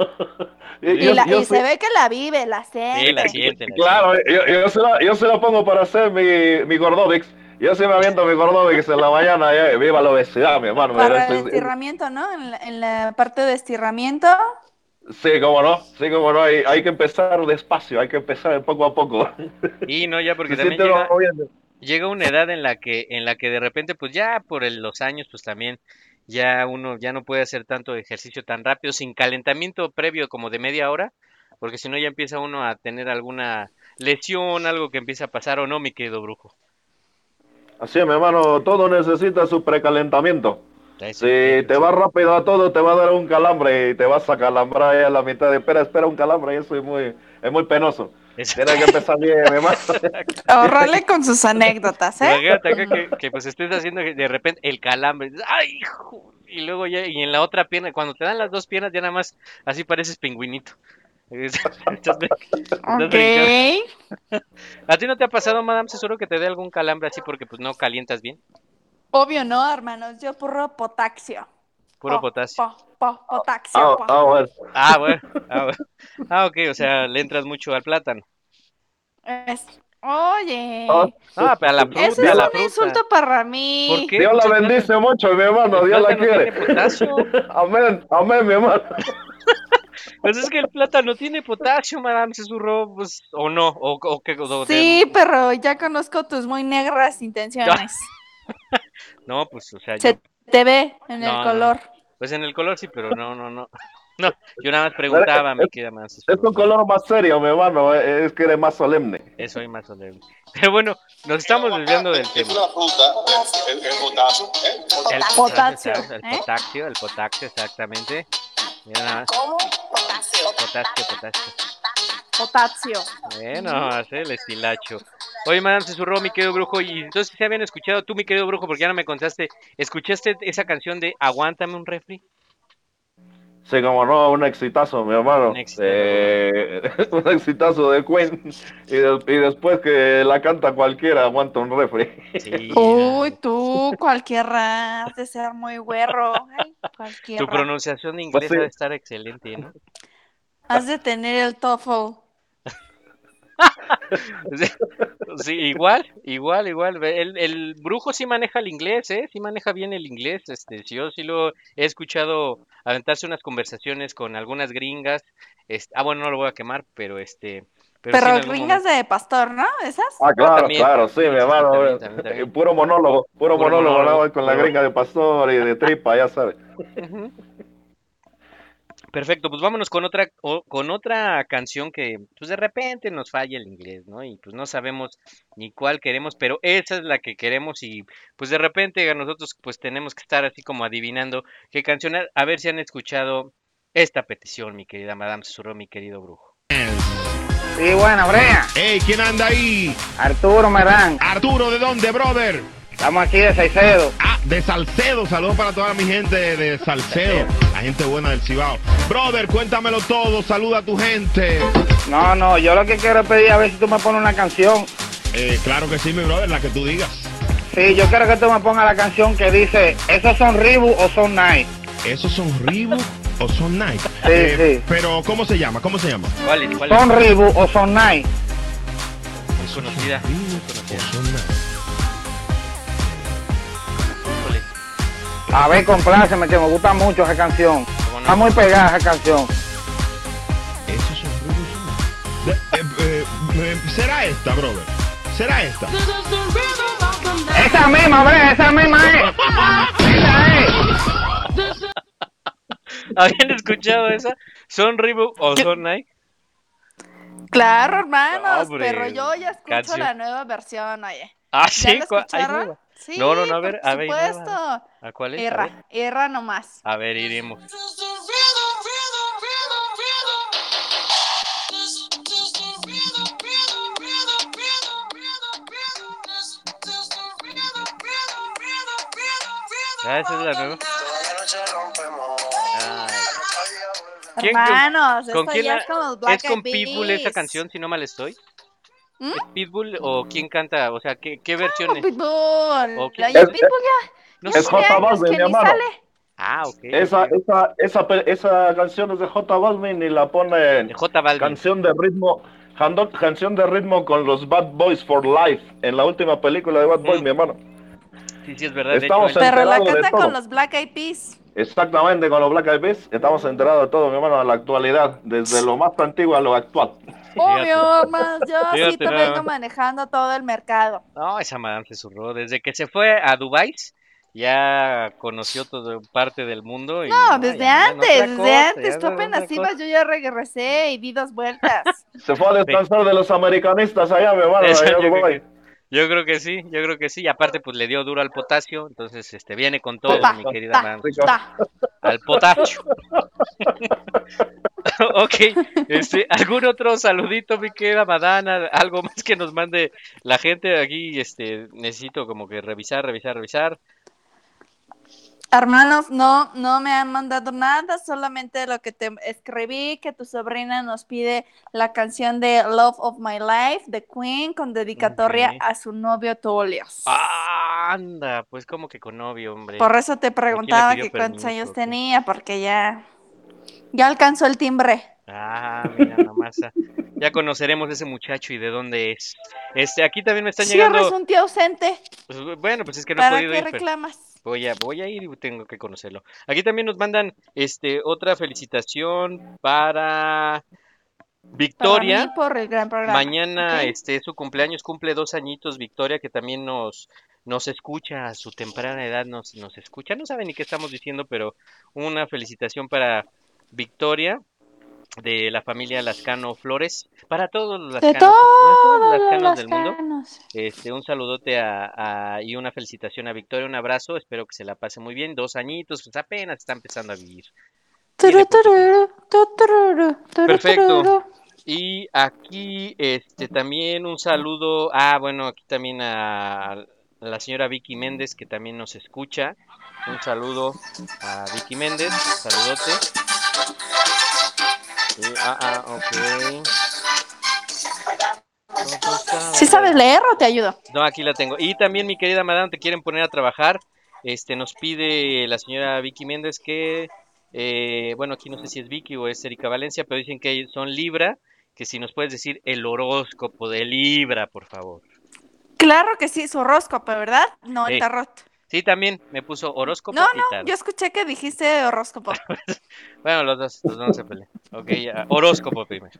Y se ve que la vive, la siente. Sí, la siente. Claro, yo se la pongo para hacer mi Gordobix. Yo sí me aviento mi Gordobix en la mañana. Viva la obesidad, mi hermano. Para el estiramiento, ¿no? En la parte de estiramiento. Sí, cómo no, hay que empezar despacio, hay que empezar poco a poco. Y no, ya porque también llega una edad en la que de repente, pues ya por los años, pues también ya uno ya no puede hacer tanto ejercicio tan rápido, sin calentamiento previo como de media hora, porque si no ya empieza uno a tener alguna lesión, algo que empieza a pasar o no, mi querido brujo. Así es, mi hermano, todo necesita su precalentamiento. Si te vas rápido a todo, te va a dar un calambre y te vas a calambrar a la mitad de espera un calambre, y eso es muy penoso. Tienes que empezar bien, mi hermano. Ahorrarle con sus anécdotas, ¿eh? Que pues estés haciendo de repente el calambre, ¡ay, hijo! Y luego ya, y en la otra pierna, cuando te dan las dos piernas, ya nada más así pareces pingüinito. Okay. ¿A ti no te ha pasado, madame, seguro que te dé algún calambre así porque pues no calientas bien? Obvio no, hermanos, yo puro potasio. Potasio. Ah, bueno. Ah, ok, o sea, le entras mucho al plátano. Oye, pero la fruta, ese es un insulto para mí. Dios la bendice mucho, mi hermano. Dios la quiere. Amén, amén, mi hermano. Pues es que el plátano tiene potasio, madame, se zurró, pues, o no, o qué. Sí, pero ya conozco tus muy negras intenciones. No, pues, o sea, se te ve en el color. Pues en el color sí, pero no. No, yo nada más preguntaba, me queda más. Es un color más serio, mi hermano, es que eres más solemne. Eso es más solemne. Pero bueno, nos estamos desviando del tema. Es una fruta, el potasio, ¿eh? El potasio, exactamente. Mira nada más. ¿Cómo? Potasio. Bueno, sí, el estilacho. Oye, madame, se zurró, mi querido brujo. Y entonces, ¿se habían escuchado tú, mi querido brujo? Porque ya no me contaste. ¿Escuchaste esa canción de Aguántame un refri? Sí, como no, un exitazo, mi hermano. Un exitazo de Queen. Y después que la canta cualquiera, aguanta un refri. Sí. Uy, tú, cualquiera, has de ser muy güerro. Ay, cualquiera. Tu pronunciación de inglés debe estar excelente, ¿no? Has de tener el TOEFL. Sí, igual. El brujo sí maneja el inglés, sí maneja bien el inglés. Yo sí lo he escuchado aventarse unas conversaciones con algunas gringas. Bueno, no lo voy a quemar, pero Pero sí, gringas de pastor, ¿no? ¿Esas? Claro, también, claro, sí, mi hermano. También. Puro monólogo con la gringa de pastor y de tripa, ya sabes. Uh-huh. Perfecto, pues vámonos con otra canción que pues de repente nos falla el inglés, ¿no? Y pues no sabemos ni cuál queremos, pero esa es la que queremos y pues de repente nosotros pues tenemos que estar así como adivinando qué canción, a ver si han escuchado esta petición, mi querida madame Sazerac, mi querido brujo. Sí, buena, Brea. Hey, ¿quién anda ahí? Arturo Marán. Arturo, ¿de dónde, brother? Estamos aquí de Salcedo. De Salcedo, saludos para toda mi gente de Salcedo, la gente buena del Cibao. Brother, cuéntamelo todo, saluda a tu gente. No, yo lo que quiero es pedir a ver si tú me pones una canción. Claro que sí, mi brother, la que tú digas. Sí, yo quiero que tú me pongas la canción que dice, ¿esos son Reebok o son Nike? ¿Esos son Reebok o son Nike? Sí, sí. Pero, ¿cómo se llama? ¿Cuál es? ¿Son Reebok o son Nike? Es conocida. A ver, compláceme, que me gusta mucho esa canción. No? Está muy pegada esa canción. ¿Será esta, brother? ¿Será esta? Esa misma es. Esa es. ¿Habían escuchado esa? ¿Son Reebok o son Nike? Claro, hermanos, pero yo ya escucho canción. La nueva versión, oye. ¿Ah, sí? ¿Ya la escucharon? Sí, no, a ver. Por supuesto. ¿A cuál es? Erra nomás. A ver, iremos. Esa es la nueva. Hermanos, ¿con quién es como el Black Eyed Peas? ¿Es con Pitbull esa canción, si no mal estoy? ¿Es Pitbull o quién canta? O sea, ¿qué versión es? Pitbull. Okay. Pitbull ya. No es J Balvin, mi hermano. Okay. Esa canción es de J Balvin y la pone canción de ritmo con los Bad Boys for Life en la última película de Bad Boys, mi hermano. Sí, es verdad. Pero la canta con los Black Eyed Peas. Exactamente, con los Black Eyed Peas. Estamos enterados de todo, mi hermano, en la actualidad, desde lo más antiguo a lo actual. Obvio, más yo sí te vengo manejando todo el mercado. No, esa madame se zurró. Desde que se fue a Dubái, ya conoció toda parte del mundo. Desde antes. Tú apenas ibas, yo ya regresé y di 2 vueltas. Se fue a descansar de los americanistas allá, mi hermano, allá Dubái. Yo creo que sí. Y aparte, pues le dio duro al potasio. Entonces, viene con todo, mi querida madame. Al potasio. Ok. ¿Algún otro saludito, mi querida madana? Algo más que nos mande la gente aquí. Necesito como que revisar. Hermanos, no me han mandado nada, solamente lo que te escribí, que tu sobrina nos pide la canción de Love of My Life, de Queen, con dedicatoria a su novio Tolios. Anda, pues como que con novio, hombre. Por eso te preguntaba que cuántos años tenía, porque ya alcanzó el timbre. Ah, mira, nomás. Ya conoceremos a ese muchacho y de dónde es. Aquí también me están llegando. Cierres un tío ausente. Pues, bueno, pues es que no he podido ir. ¿Para qué reclamas? Pero... Voy a ir y tengo que conocerlo. Aquí también nos mandan otra felicitación para Victoria. Para mí por el gran programa. Mañana, okay. Su cumpleaños, cumple 2 añitos, Victoria, que también nos escucha a su temprana edad, nos escucha. No sabe ni qué estamos diciendo, pero una felicitación para Victoria. De la familia Lascano Flores, para todos los Lascanos, del mundo. Un saludote y una felicitación a Victoria, un abrazo, espero que se la pase muy bien. 2 añitos, pues apenas está empezando a vivir. Perfecto. Y aquí también un saludo, aquí también a la señora Vicky Méndez, que también nos escucha. Un saludo a Vicky Méndez, saludote. Okay. ¿Sí sabes leer o te ayudo? No, aquí la tengo. Y también, mi querida madame, te quieren poner a trabajar. Nos pide la señora Vicky Méndez que, aquí no sé si es Vicky o es Erika Valencia, pero dicen que son Libra, que si nos puedes decir el horóscopo de Libra, por favor. Claro que sí, su horóscopo, ¿verdad? No, el tarot. Sí, también me puso horóscopo. No, yo escuché que dijiste horóscopo. Bueno, los dos no se pelean. Ok, ya. Horóscopo primero.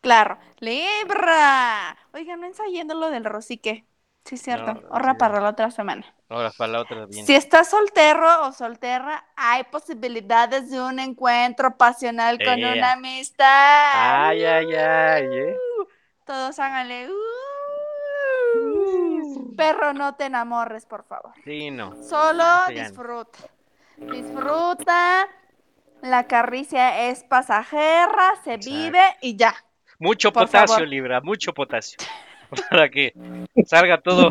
Claro, Libra. Oigan, no ensayando lo del rosique. Sí, cierto. Ahora para la otra semana. Ahora para la otra bien. Si estás soltero o soltera, hay posibilidades de un encuentro pasional con una amistad. Ay. Todos háganle. Perro, no te enamores, por favor. Sí, no. Solo disfruta. Disfruta. La caricia es pasajera, se vive y ya. Mucho por potasio, favor. Libra, mucho potasio. Para que salga todo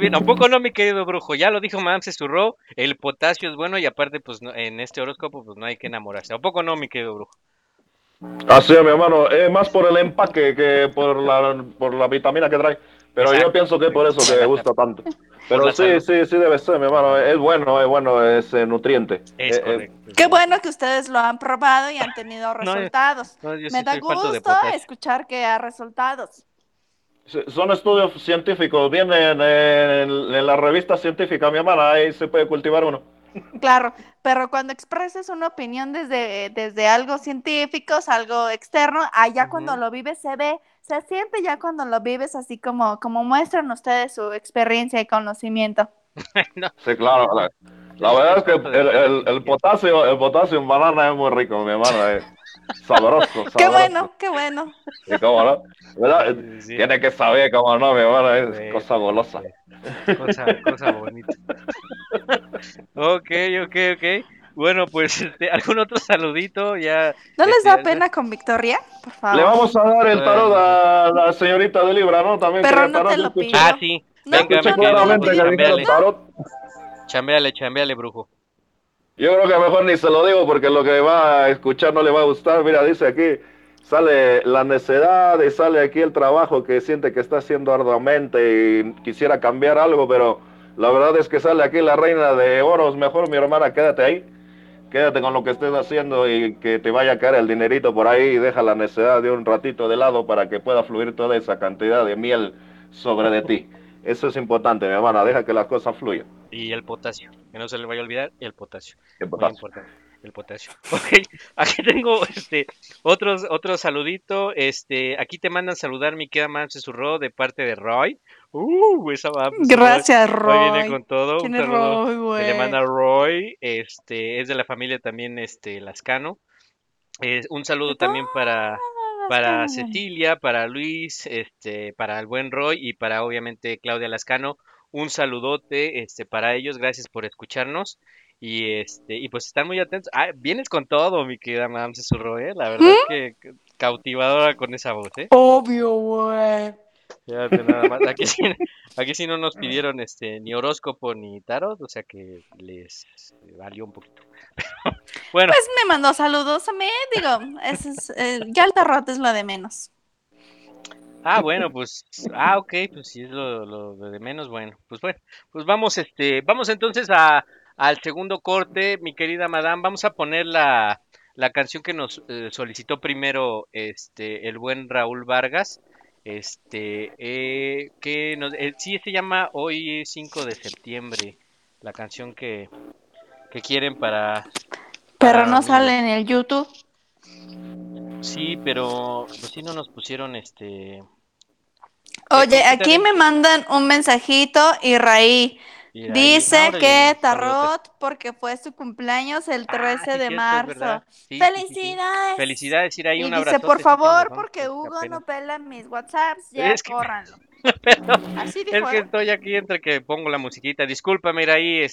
bien. ¿A poco no, mi querido brujo? Ya lo dijo Madame Sazerac, el potasio es bueno y aparte, pues no, en este horóscopo, pues no hay que enamorarse. ¿A poco no, mi querido brujo? Así es, mi hermano. Es más por el empaque que por la vitamina que trae. Pero yo pienso que es por eso que me gusta tanto. Pero sí debe ser, mi hermano. Es bueno, es nutriente. Es correcto. Qué bueno que ustedes lo han probado y han tenido resultados. Me da gusto escuchar que hay resultados. Son estudios científicos, vienen en la revista científica, mi hermano. Ahí se puede cultivar uno. Claro, pero cuando expreses una opinión desde algo científico, algo externo, allá cuando lo vives se ve, se siente ya cuando lo vives, así como muestran ustedes su experiencia y conocimiento. No. Sí, claro, la verdad es que el potasio en banana es muy rico, mi hermano, sabroso. Qué bueno. ¿Y cómo no? ¿Verdad? Sí. Tiene que saber cómo no, mi hermano, cosa golosa. Cosa bonita. Ok. Bueno, pues, ¿algún otro saludito? Ya. ¿No les da pena con Victoria? Por favor. Le vamos a dar el tarot a la señorita de Libra, ¿no? También. Pero no te lo pido. Ah, sí. Venga, chambeale, brujo. Yo creo que mejor ni se lo digo porque lo que va a escuchar no le va a gustar. Mira, dice aquí, sale la necedad y sale aquí el trabajo que siente que está haciendo arduamente y quisiera cambiar algo, pero la verdad es que sale aquí la reina de oros. Mejor, mi hermana, quédate ahí. Quédate con lo que estés haciendo y que te vaya a caer el dinerito por ahí y deja la necedad de un ratito de lado para que pueda fluir toda esa cantidad de miel sobre de ti. Eso es importante, mi hermana, deja que las cosas fluyan. Y el potasio, que no se le vaya a olvidar, el potasio. Muy importante, el potasio. Ok, aquí tengo otro saludito. Aquí te mandan saludar, mi querida Madame Sazerac, de parte de Roy. Esa va. Gracias, Roy. Hoy viene con todo. ¿Quién es Roy, güey? Le manda Roy, es de la familia también, Lascano. Un saludo también para Cecilia, para Luis, para el buen Roy y para obviamente Claudia Lascano, un saludote, para ellos, gracias por escucharnos y y pues están muy atentos. Vienes con todo, mi querida Madame Sazerac, la verdad es que cautivadora con esa voz, Obvio, güey. Fíjate nada más, aquí sí no nos pidieron ni horóscopo ni tarot, o sea que les valió un poquito. Pero, bueno. Pues me mandó saludos a mí, digo, ya el tarot es lo de menos. Bueno, pues, ok, pues sí es lo de menos, bueno, pues vamos entonces al segundo corte, mi querida madame, vamos a poner la la canción que nos solicitó primero el buen Raúl Vargas, que nos, sí, se llama Hoy 5 de septiembre, la canción que quieren para pero no sale en el YouTube. Sí, pero pues sí no nos pusieron Oye, aquí me mandan un mensajito y Raí dice que tarot porque fue su cumpleaños el 13 de marzo. Sí, felicidades. Sí. Felicidades, ir ahí un abrazo. Dice, por favor, porque Hugo no pela mis WhatsApps, ya córranlo. Pero así dijo, es que estoy aquí entre que pongo la musiquita. Discúlpame, Iraí,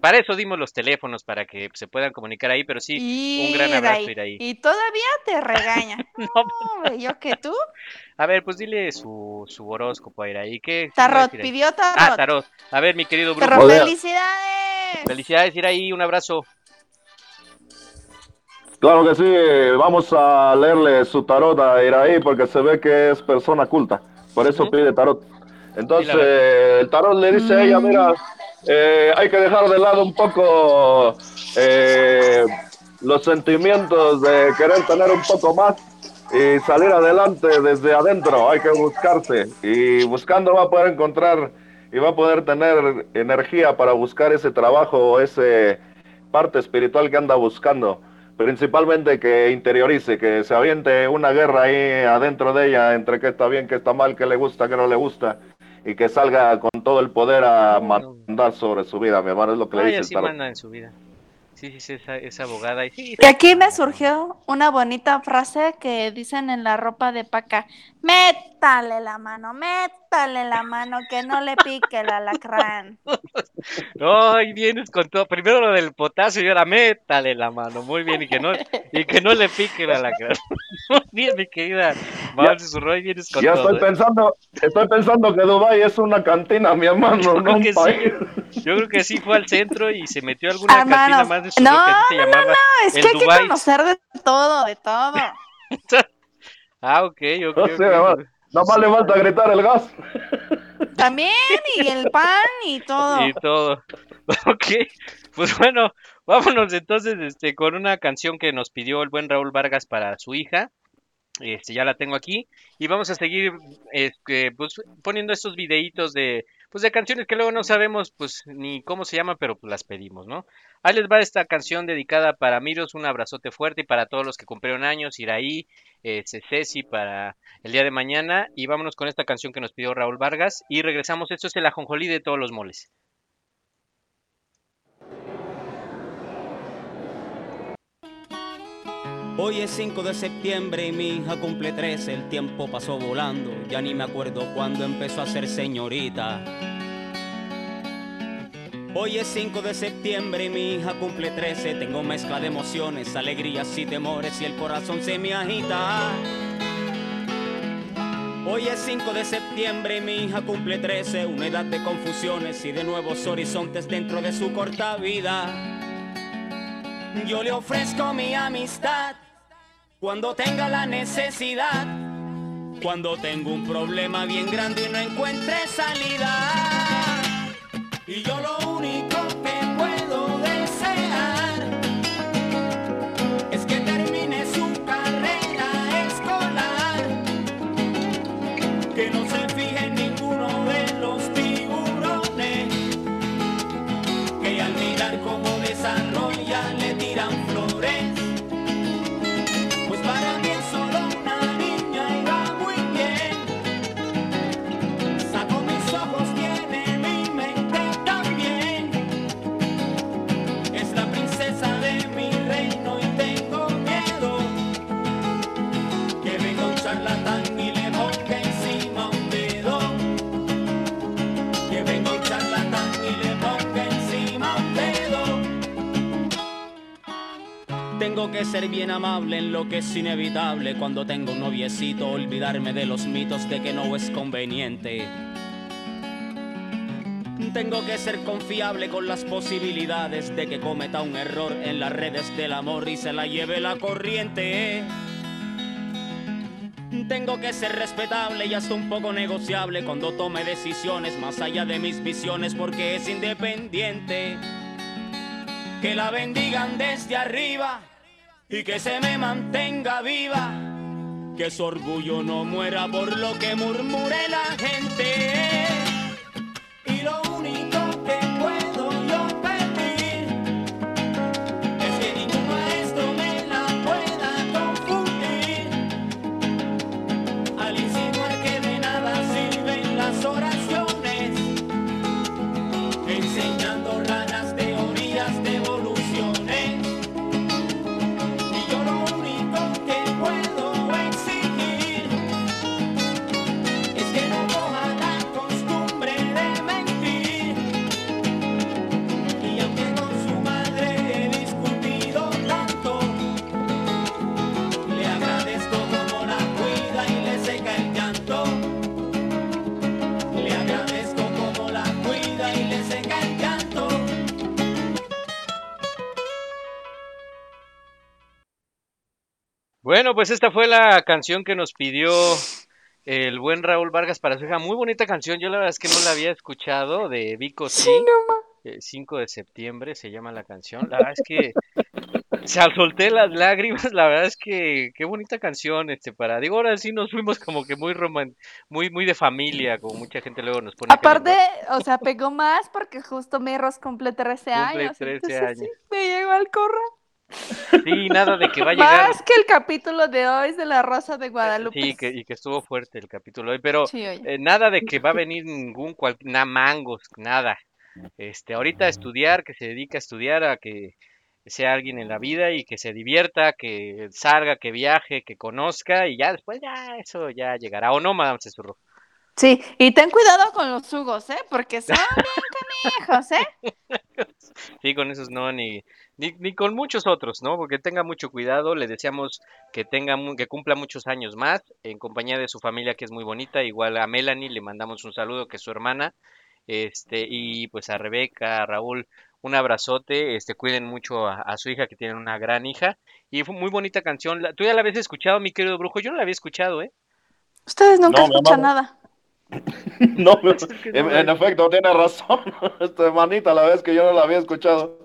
para eso dimos los teléfonos, para que se puedan comunicar ahí, pero sí, y un gran abrazo, Iraí. Y todavía te regaña. No, yo que tú. A ver, pues dile su horóscopo a Iraí. ¿Qué? Tarot, pidió tarot. Ah, tarot. A ver, mi querido Bruno. Tarot, felicidades. Felicidades, Iraí, un abrazo. Claro que sí, vamos a leerle su tarot a Iraí, porque se ve que es persona culta. Por eso pide tarot. Entonces, el tarot le dice a ella, mira, hay que dejar de lado un poco los sentimientos de querer tener un poco más y salir adelante desde adentro. Hay que buscarse. Y buscando va a poder encontrar y va a poder tener energía para buscar ese trabajo o esa parte espiritual que anda buscando. Principalmente que interiorice, que se aviente una guerra ahí adentro de ella, entre qué está bien, qué está mal, qué le gusta, qué no le gusta, y que salga con todo el poder a mandar sobre su vida, mi hermano, es lo que le dice el tarot. Manda en su vida. Sí, esa abogada. Y aquí me surgió una bonita frase que dicen en la ropa de paca: métale la mano, que no le pique el alacrán. Ay, vienes con todo. Primero lo del potasio y ahora métale la mano. Muy bien, y que no le pique el alacrán. Muy bien, mi querida. Vienes con ya todo. Estoy pensando que Dubái es una cantina, mi hermano. Yo creo que sí fue al centro y se metió alguna cantina más. No, es que hay que conocer de todo. Ah, ok. No sé, nomás le falta gritar el gas. También, y el pan, y todo. Ok, pues bueno, vámonos entonces con una canción que nos pidió el buen Raúl Vargas para su hija. Ya la tengo aquí, y vamos a seguir pues, poniendo estos videitos de canciones que luego no sabemos pues ni cómo se llama, pero pues las pedimos, ¿no? Ahí les va esta canción dedicada para Miros, un abrazote fuerte, y para todos los que cumplieron años, Iraí, Ceci para el día de mañana, y vámonos con esta canción que nos pidió Raúl Vargas, y regresamos. Esto es el ajonjolí de todos los moles. Hoy es 5 de septiembre y mi hija cumple 13, el tiempo pasó volando, ya ni me acuerdo cuándo empezó a ser señorita. Hoy es 5 de septiembre y mi hija cumple 13, tengo mezcla de emociones, alegrías y temores y el corazón se me agita. Hoy es 5 de septiembre y mi hija cumple 13, una edad de confusiones y de nuevos horizontes dentro de su corta vida. Yo le ofrezco mi amistad cuando tenga la necesidad, cuando tengo un problema bien grande y no encuentre salida. Y yo lo único que puedo desear es que termine su carrera escolar, que no se fije en ninguno de los tiburones, que al mirar cómo desarrolla le tiran flores. Pues para mí es solo una niña y va muy bien. Saco mis ojos, tiene mi mente también. Es la princesa de mi reino y tengo miedo que venga un charlatán y le ponga encima un dedo. Que venga un charlatán y le ponga encima un dedo. Tengo que ser bien amable en lo que es inevitable. Cuando tengo un noviecito, olvidarme de los mitos de que no es conveniente. Tengo que ser confiable con las posibilidades de que cometa un error en las redes del amor y se la lleve la corriente. Tengo que ser respetable y hasta un poco negociable cuando tome decisiones más allá de mis visiones, porque es independiente. Que la bendigan desde arriba, y que se me mantenga viva, que su orgullo no muera por lo que murmure la gente. Y lo único que puedo yo pedir es que ningún maestro me la pueda confundir al insinuar que de nada sirven las oraciones, enseñando raras teorías de evoluciones. Y yo lo único que puedo exigir es que no coja la costumbre de mentir. Y aunque con su madre he discutido tanto, le agradezco como la cuida y le seca el llanto. Le agradezco como la cuida y le seca el llanto. Bueno, pues esta fue la canción que nos pidió el buen Raúl Vargas para su hija. Muy bonita canción, yo la verdad es que no la había escuchado, de Vico Sí. 5 de septiembre se llama la canción. La verdad es que se solté las lágrimas, la verdad es que qué bonita canción para. Digo, ahora sí nos fuimos como que muy de familia, como mucha gente luego nos pone. Aparte, o sea, pegó más porque justo Mirros cumple 13 años. 13 años. Sí, me llegó al corra. Sí, nada de que va a llegar. Más que el capítulo de hoy es de La Rosa de Guadalupe. Sí, que estuvo fuerte el capítulo hoy, pero sí, nada de que va a venir mangos, nada. Ahorita a estudiar, que se dedica a estudiar, a que sea alguien en la vida y que se divierta, que salga, que viaje, que conozca, y ya después ya eso ya llegará, o no, Madame Sazerac. Sí, y ten cuidado con los hugos, porque son bien canijos, Sí, con esos no, ni con muchos otros, ¿no? Porque tenga mucho cuidado, le deseamos que cumpla muchos años más, en compañía de su familia, que es muy bonita. Igual a Melanie le mandamos un saludo, que es su hermana, y pues a Rebeca, a Raúl, un abrazote, cuiden mucho a su hija, que tienen una gran hija, y fue muy bonita canción. ¿Tú ya la habías escuchado, mi querido Brujo? Yo no la había escuchado, Ustedes nunca escuchan nada. No, en efecto, tiene razón, hermanita, la vez que yo no la había escuchado.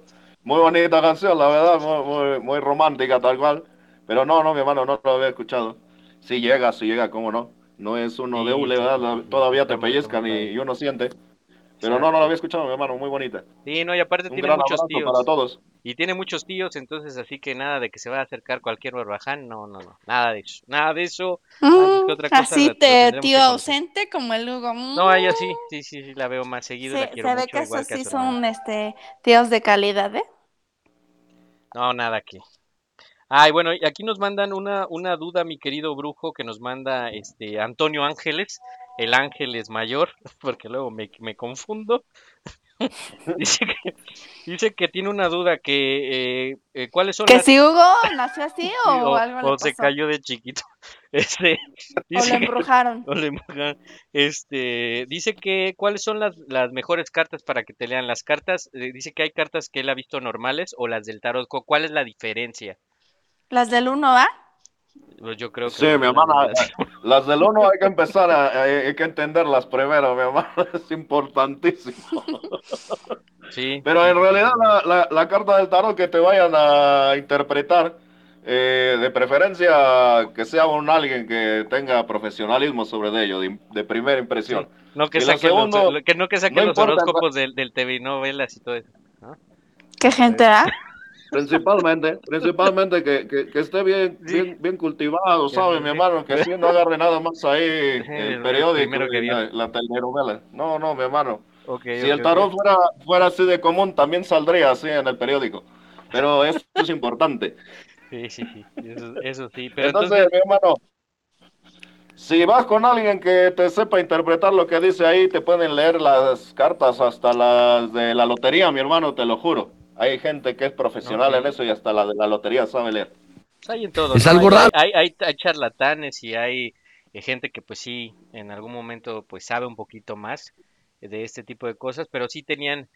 Muy bonita canción, la verdad, muy romántica, tal cual. Pero no, mi hermano, no la había escuchado. Sí llega, cómo no. No es uno de hule, ¿verdad? Todavía te pellizcan y uno siente. Pero no la había escuchado, mi hermano, muy bonita. Sí, no, y aparte un tiene muchos tíos. Para todos. Y tiene muchos tíos, entonces, así que nada de que se va a acercar cualquier barbaján, no, nada de eso. Otra cosa, así te tío ausente como el Hugo. No, ella sí, la veo más seguido, sí, la quiero mucho. Se ve que esos sí son tíos de calidad, No, nada aquí. Ay, bueno, aquí nos mandan una duda, mi querido Brujo, que nos manda Antonio Ángeles. El ángel es mayor, porque luego me confundo. dice que tiene una duda, que ¿cuáles son? Que si Hugo nació así o algo le pasó. O se cayó de chiquito. Dice o lo embrujaron. Dice que ¿cuáles son las mejores cartas para que te lean las cartas? Dice que hay cartas que él ha visto normales o las del tarot. ¿Cuál es la diferencia? Las del 1, ¿va? Pues yo creo que sí, mi hermana, las del 1 hay que empezar hay que entenderlas primero, mi hermana, es importantísimo. Sí. Pero en realidad la carta del tarot que te vayan a interpretar, de preferencia que sea alguien que tenga profesionalismo sobre ello, de primera impresión. Sí. No que saquen los horóscopos del TV novelas y todo eso, ¿no? ¿Qué gente da? Principalmente que esté bien cultivado, ¿sabes, mi hermano? Que si no agarre nada más ahí el periódico, la telenovela. No, mi hermano. Okay, si el tarot fuera así de común, también saldría así en el periódico. Pero eso es importante. Sí, eso sí. Pero entonces, mi hermano, si vas con alguien que te sepa interpretar lo que dice ahí, te pueden leer las cartas, hasta las de la lotería, mi hermano, te lo juro. Hay gente que es profesional en eso y hasta la de la lotería sabe leer. Hay en todo. Es algo raro. Hay charlatanes y hay gente que pues sí, en algún momento pues sabe un poquito más de este tipo de cosas, pero sí tenían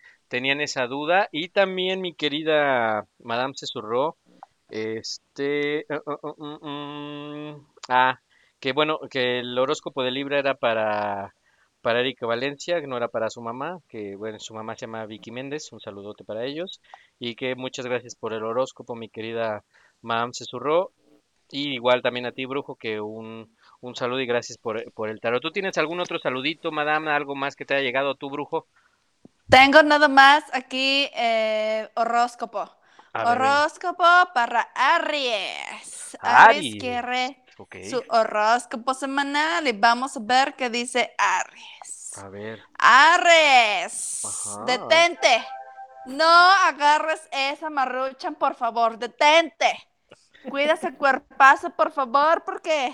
esa duda. Y también mi querida Madame Sazerac, que bueno, que el horóscopo de Libra era para Erika Valencia, que no era para su mamá, que bueno, su mamá se llama Vicky Méndez, un saludote para ellos, y que muchas gracias por el horóscopo, mi querida Mam se zurró. Y igual también a ti, Brujo, que un saludo y gracias por el tarot. ¿Tú tienes algún otro saludito, Madame? ¿Algo más que te haya llegado a tu, Brujo? Tengo nada más aquí, horóscopo. Horóscopo para Aries. Aries quiere su horóscopo semanal y vamos a ver qué dice Aries. A ver. Aries, ajá, detente. No agarres esa marrucha, por favor, detente. Cuida ese cuerpazo, por favor, porque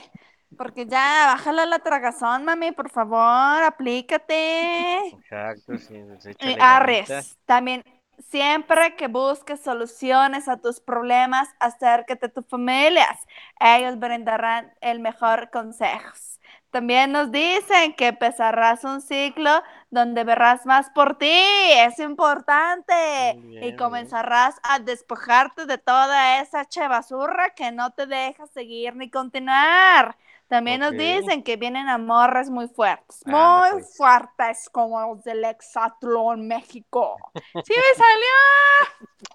ya bájala la tragazón, mami, por favor, aplícate. Exacto, sí. Y Aries, también siempre que busques soluciones a tus problemas, acércate a tus familias. Ellos brindarán el mejor consejos. También nos dicen que empezarás un ciclo donde verás más por ti. Es importante. Bien, y comenzarás a despojarte de toda esa chevazurra que no te deja seguir ni continuar. También nos dicen que vienen amores muy fuertes. Muy fuertes, como los del Hexatlón México. ¡Sí me salió!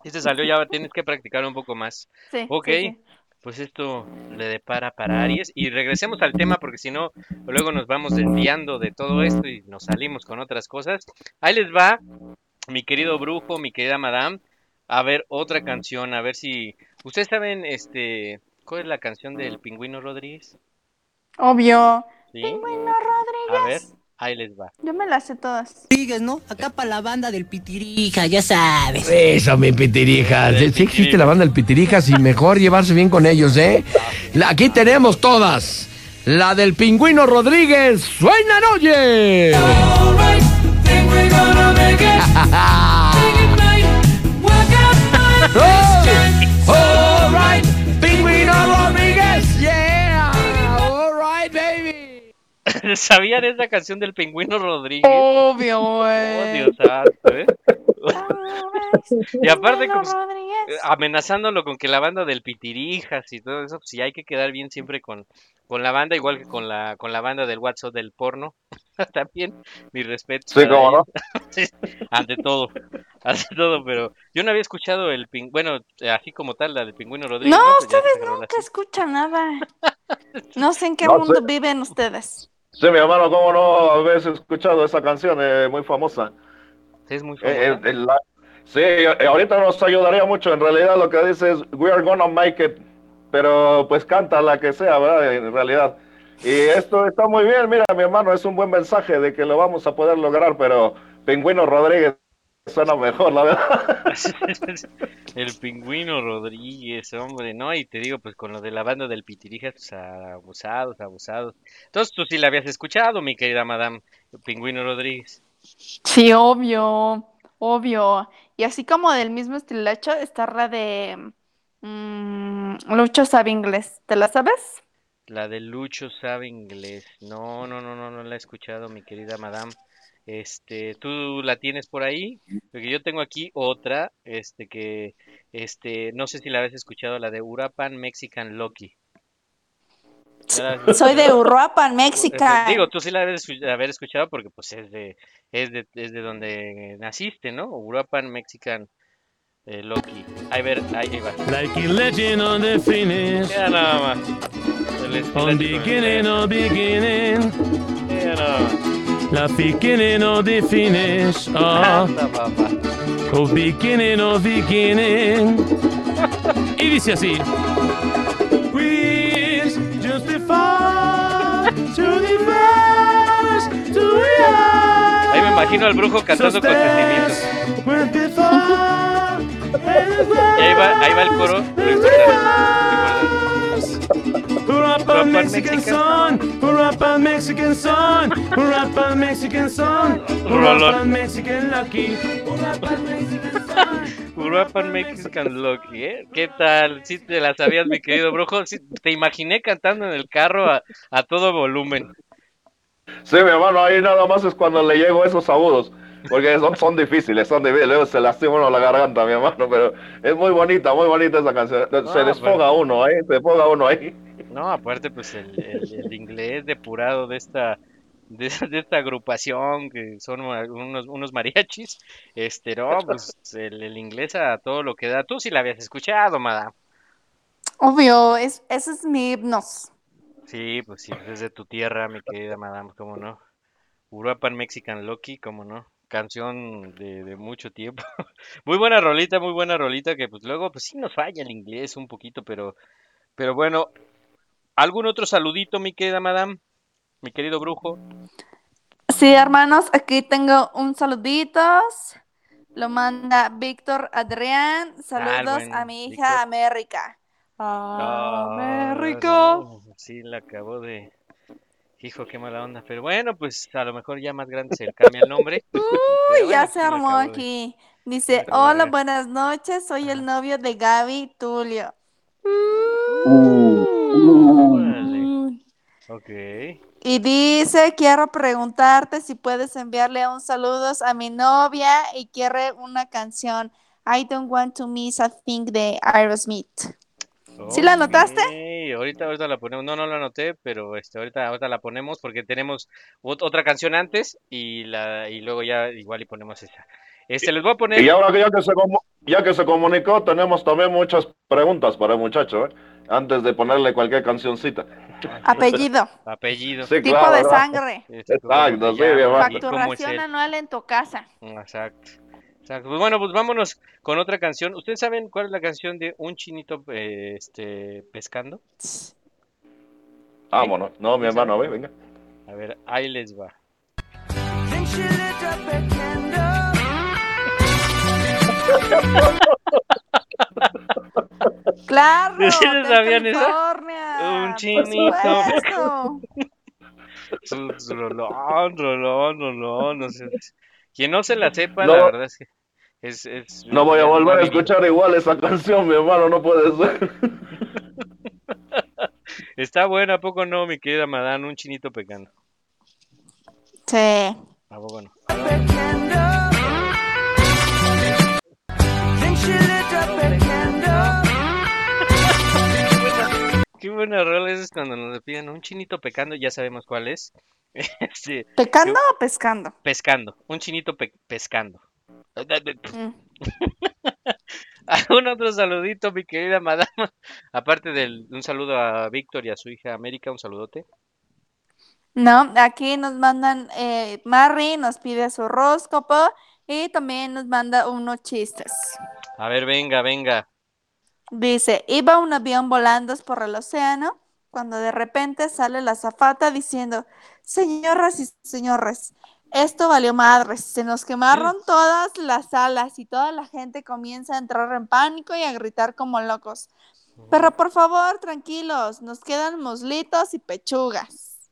Sí te salió, ya tienes que practicar un poco más. Sí, ok. Sí. Pues esto le depara para Aries. Y regresemos al tema porque si no, luego nos vamos desviando de todo esto y nos salimos con otras cosas. Ahí les va, mi querido Brujo, mi querida Madame. A ver, otra canción, a ver si... ¿Ustedes saben cuál es la canción del Pingüino Rodríguez? Obvio. ¿Sí? Pingüino Rodríguez. A ver, ahí les va. Yo me las sé todas. Rodríguez, ¿no? Acá para la banda del Pitirija, ya sabes. Eso, mi Pitirija. Sí existe la banda del Pitirija, y mejor llevarse bien con ellos, ¿eh? Aquí tenemos todas. La del Pingüino Rodríguez. ¡Suena, no oye! ¡Oh! ¡All right! ¡Pingüino Rodríguez! ¡Yeah! ¡All right, baby! ¿Sabían esa canción del Pingüino Rodríguez? Obvio, güey. Oh, Dios santo, ¿eh? Y aparte, como amenazándolo con que la banda del Pitirijas y todo eso, sí hay que quedar bien siempre con la banda, igual que con la banda del WhatsApp del porno. También, mi respeto. Sí, cómo no. Ante todo, pero yo no había escuchado el pingüino, bueno, así como tal, la del Pingüino Rodríguez. No, pues ustedes nunca escuchan nada. No sé en qué mundo viven ustedes. Sí, mi hermano, ¿cómo no habéis escuchado esa canción? Muy famosa. Sí, es muy famosa. Sí, ahorita nos ayudaría mucho. En realidad lo que dice es, we are gonna make it. Pero pues canta la que sea, ¿verdad? En realidad. Y esto está muy bien. Mira, mi hermano, es un buen mensaje de que lo vamos a poder lograr. Pero Pingüino Rodríguez suena mejor, la verdad. El Pingüino Rodríguez, hombre, ¿no? Y te digo, pues con lo de la banda del Pitirija, pues abusados. Entonces tú sí la habías escuchado, mi querida Madame, el Pingüino Rodríguez. Sí, obvio. Y así como del mismo estilacho está la de Lucho Sabe Inglés. ¿Te la sabes? La de Lucho Sabe Inglés. No la he escuchado, mi querida Madame. Tú la tienes por ahí, porque yo tengo aquí otra, que no sé si la habéis escuchado, la de Uruapan Mexican Lucky. Soy de Uruapan Mexican. Digo, tú sí la debes haber escuchado porque pues es de donde naciste, ¿no? Uruapan Mexican Lucky. Ahí va. Like a legend on the finish. Ya nada más. On beginning, on beginning. Ya nada más. La beginning of the finish, ah, oh, beginning of beginning. Y dice así. We justify to the best, to the end. Ahí me imagino al Brujo cantando con sentimientos. Y ahí va el coro. Uruapan Mexican son, Uruapan Mexican son, Uruapan Mexican son, Uruapan Mexican lucky, Uruapan Mexican son, Uruapan Mexican lucky, ¿eh? ¿Qué tal? Si te la sabías, mi querido Brujo, si te imaginé cantando en el carro a todo volumen. Sí, mi hermano, ahí nada más es cuando le llego esos agudos. Porque son difíciles, luego se lastima uno la garganta, mi hermano, pero es muy bonita esa canción, se desfoga uno ahí. No, aparte pues el inglés depurado de esta agrupación, que son unos mariachis, no, pues el inglés a todo lo que da. Tú sí la habías escuchado, Madame. Obvio, ese es mi himnos. Sí, pues sí, desde tu tierra, mi querida madame, cómo no. Uruapan Mexican Lucky, cómo no. Canción de mucho tiempo. Muy buena rolita, que pues luego, pues sí nos falla el inglés un poquito, pero bueno. ¿Algún otro saludito, mi querida madame? Mi querido brujo. Sí, hermanos, aquí tengo un saluditos. Lo manda Víctor Adrián. Saludos a mi hija Víctor. América. América. No, sí, la acabó de... Hijo, qué mala onda. Pero bueno, pues a lo mejor ya más grande se le cambia el nombre. Uy, bueno, ya se armó aquí. De... Dice, pero hola, buenas noches. Soy el novio de Gaby Tulio. Vale. Okay. Y dice, quiero preguntarte si puedes enviarle un saludos a mi novia y quiere una canción I Don't Want to Miss a Thing de Aerosmith. Okay. ¿Sí la anotaste? Sí, ahorita la ponemos. No, no la anoté, pero ahorita la ponemos porque tenemos otra canción antes y luego ya igual y ponemos esa. Les voy a poner... Y ahora ya que se comunicó, tenemos también muchas preguntas para el muchacho, ¿eh? Antes de ponerle cualquier cancioncita. Apellido. Sí, tipo claro, de sangre. Exacto, sí, facturación anual en tu casa. Exacto. Pues bueno, pues vámonos con otra canción. ¿Ustedes saben cuál es la canción de un chinito pescando? Vámonos. No, mi hermano, venga. A ver, ahí les va. Claro, ¿sí sabían eso? Un chinito. Rolón. No sé. Quien no se la sepa, no, la verdad es que es no voy a volver a escuchar igual esa canción, mi hermano, no puede ser. Está buena, ¿a poco no, mi querida madame? Un chinito pecando. Sí. ¿A poco no? Qué buena rola es cuando nos piden un chinito pecando, ya sabemos cuál es. Sí. ¿Pecando o pescando? Pescando, un chinito pescando. ¿Algún otro saludito, mi querida madama? Aparte de un saludo a Víctor y a su hija América, un saludote. No, aquí nos mandan, Marry nos pide su horóscopo y también nos manda unos chistes. A ver, venga. Dice, iba un avión volando por el océano cuando de repente sale la azafata diciendo, señoras y señores, esto valió madres, se nos quemaron todas las alas y toda la gente comienza a entrar en pánico y a gritar como locos. Pero por favor, tranquilos, nos quedan muslitos y pechugas.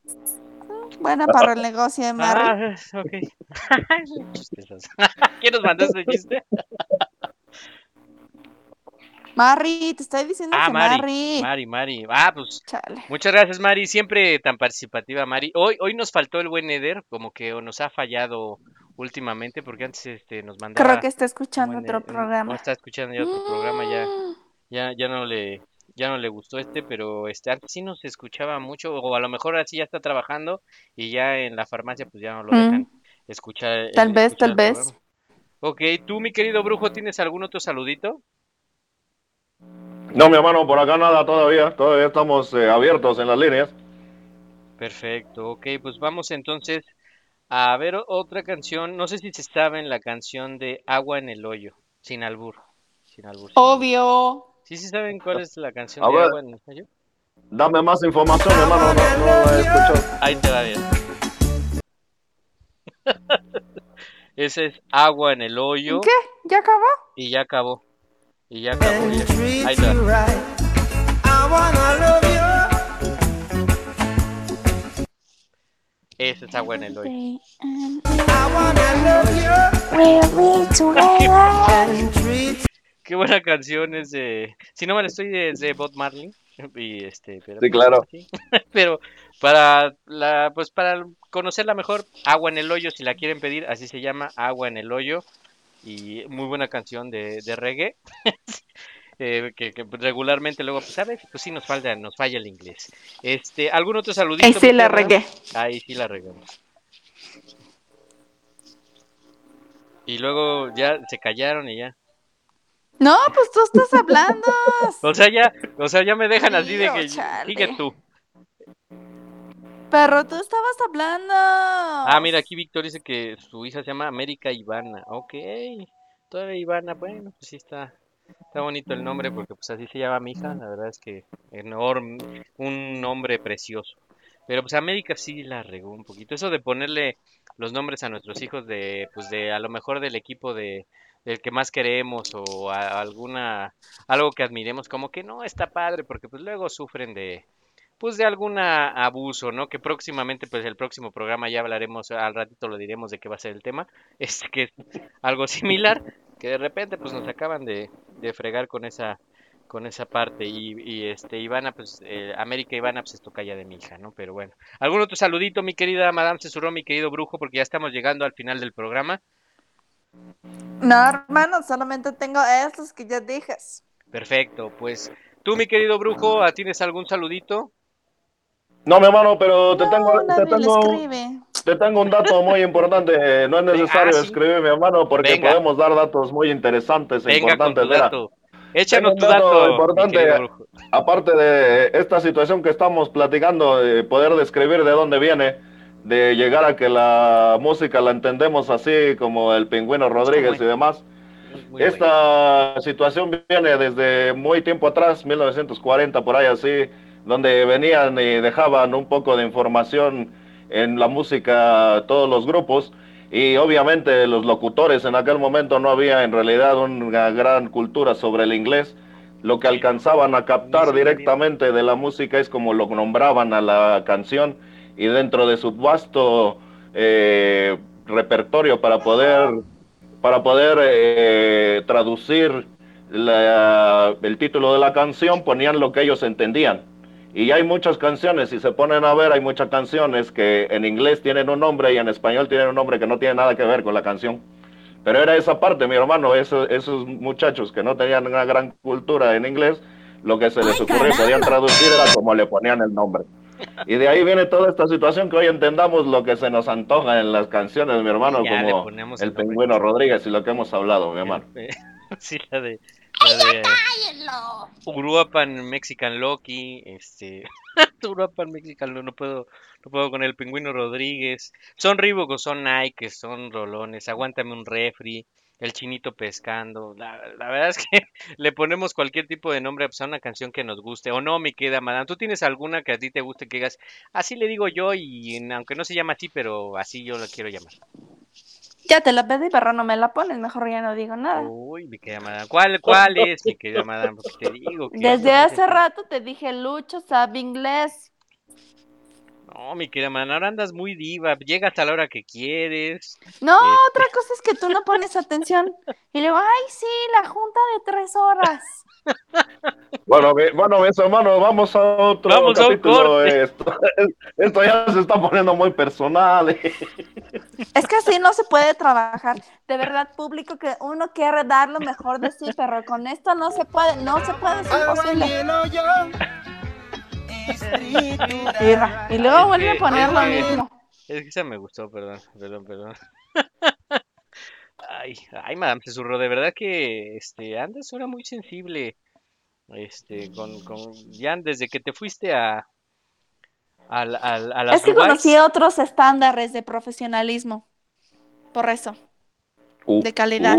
Buena para el negocio de Mari. Ah, ok. ¿Quién nos mandó ese chiste? Mari, te estoy diciendo que Mari. Mari. Ah, pues chale. Muchas gracias, Mari. Siempre tan participativa, Mari. Hoy nos faltó el buen Eder, como que nos ha fallado últimamente, porque antes nos mandaba... Creo que está escuchando otro programa. No, está escuchando ya otro programa, ya no le gustó pero antes sí nos escuchaba mucho, o a lo mejor así ya está trabajando y ya en la farmacia pues ya no lo dejan escuchar. Tal vez. Ok, tú, mi querido brujo, ¿tienes algún otro saludito? No, mi hermano, por acá nada todavía estamos abiertos en las líneas. Perfecto, ok, pues vamos entonces a ver otra canción, no sé si se saben la canción de Agua en el Hoyo, sin albur. Obvio. ¿Sí saben cuál es la canción de Agua en el Hoyo? Dame más información, hermano, no la he escuchado. Ahí te va bien. Ese es Agua en el Hoyo. ¿Qué? ¿Ya acabó? Y ya acabó. Ahí está. Ese es Agua en el Hoyo. Qué buena canción es de... Si no mal estoy, es de Bob Marley. Y pero... Sí, claro. Pero para conocerla mejor, Agua en el Hoyo, si la quieren pedir, así se llama, Agua en el Hoyo. Y muy buena canción de reggae, que regularmente luego, pues, ¿sabes? Pues sí nos falla el inglés. ¿Algún otro saludito? Ahí sí la regué. Ahí sí la regamos. Y luego ya se callaron y ya. No, pues tú estás hablando. O sea, ya me dejan así de que sigue tú. Pero tú estabas hablando. Ah, mira, aquí Víctor dice que su hija se llama América Ivana. Ok, todavía Ivana, bueno, pues sí está bonito el nombre porque pues así se llama mi hija. La verdad es que enorme, un nombre precioso. Pero pues América sí la regó un poquito. Eso de ponerle los nombres a nuestros hijos de, pues de a lo mejor del equipo del que más queremos o a algo que admiremos, como que no está padre porque pues luego sufren de algún abuso, ¿no? Que próximamente, pues el próximo programa ya hablaremos, al ratito lo diremos de qué va a ser el tema, es que es algo similar, que de repente pues nos acaban de fregar con esa parte, y Ivana, pues, América Ivana, pues es tocaya de mi hija, ¿no? Pero bueno, algún otro saludito, mi querida Madame Cesuró, mi querido Brujo, porque ya estamos llegando al final del programa. No, hermano, solamente tengo esos que ya dijes. Perfecto, pues, tú, mi querido Brujo, ¿tienes algún saludito? No, mi hermano, pero te tengo un dato muy importante. No es necesario escribir, mi hermano, porque podemos dar datos muy interesantes e importantes. Venga, échanos tu dato importante. Aparte de esta situación que estamos platicando, poder describir de dónde viene, de llegar a que la música la entendemos así como el Pingüino Rodríguez y demás. Esta situación viene desde muy tiempo atrás, 1940, por ahí así, donde venían y dejaban un poco de información en la música todos los grupos, y obviamente los locutores en aquel momento no había en realidad una gran cultura sobre el inglés. Lo que alcanzaban a captar directamente de la música es como lo nombraban a la canción, y dentro de su vasto repertorio para poder traducir el título de la canción, ponían lo que ellos entendían. Y hay muchas canciones, si se ponen a ver, hay muchas canciones que en inglés tienen un nombre y en español tienen un nombre que no tiene nada que ver con la canción. Pero era esa parte, mi hermano, esos muchachos que no tenían una gran cultura en inglés, lo que se les ocurrió y podían traducir era como le ponían el nombre. Y de ahí viene toda esta situación que hoy entendamos lo que se nos antoja en las canciones, mi hermano, ya, como el Pingüino Rodríguez y lo que hemos hablado, mi hermano. Sí, la de Uruapan Mexican Loki, Uruapan Mexican Loki, no puedo con el Pingüino Rodríguez. Son Reebok, son Nike, son rolones, aguántame un refri, el chinito pescando. La verdad es que le ponemos cualquier tipo de nombre a una canción que nos guste. O no, mi queda, madame, ¿tú tienes alguna que a ti te guste que digas, así le digo yo, y aunque no se llama así, pero así yo lo quiero llamar? Ya te la pedí, pero no me la pones, mejor ya no digo nada. Uy, mi querida madame, ¿cuál es, mi querida madame? Te digo que desde hace rato te dije, Lucho sabe inglés. No, mi querida madame, ahora andas muy diva, llegas a la hora que quieres. No, otra cosa es que tú no pones atención. Y le digo, ay, sí, la junta de 3 horas. Bueno, mis hermanos, vamos a otro capítulo. Esto ya se está poniendo muy personal. Es que así no se puede trabajar. De verdad, público, que uno quiere dar lo mejor de sí, pero con esto no se puede, es imposible. Y luego vuelve a poner lo mismo. Es que esa me gustó, perdón. Ay, madame Cesurro, de verdad que andas ahora muy sensible. Ya desde que te fuiste a las... Es que Dubai, conocí otros estándares de profesionalismo. Por eso. De calidad.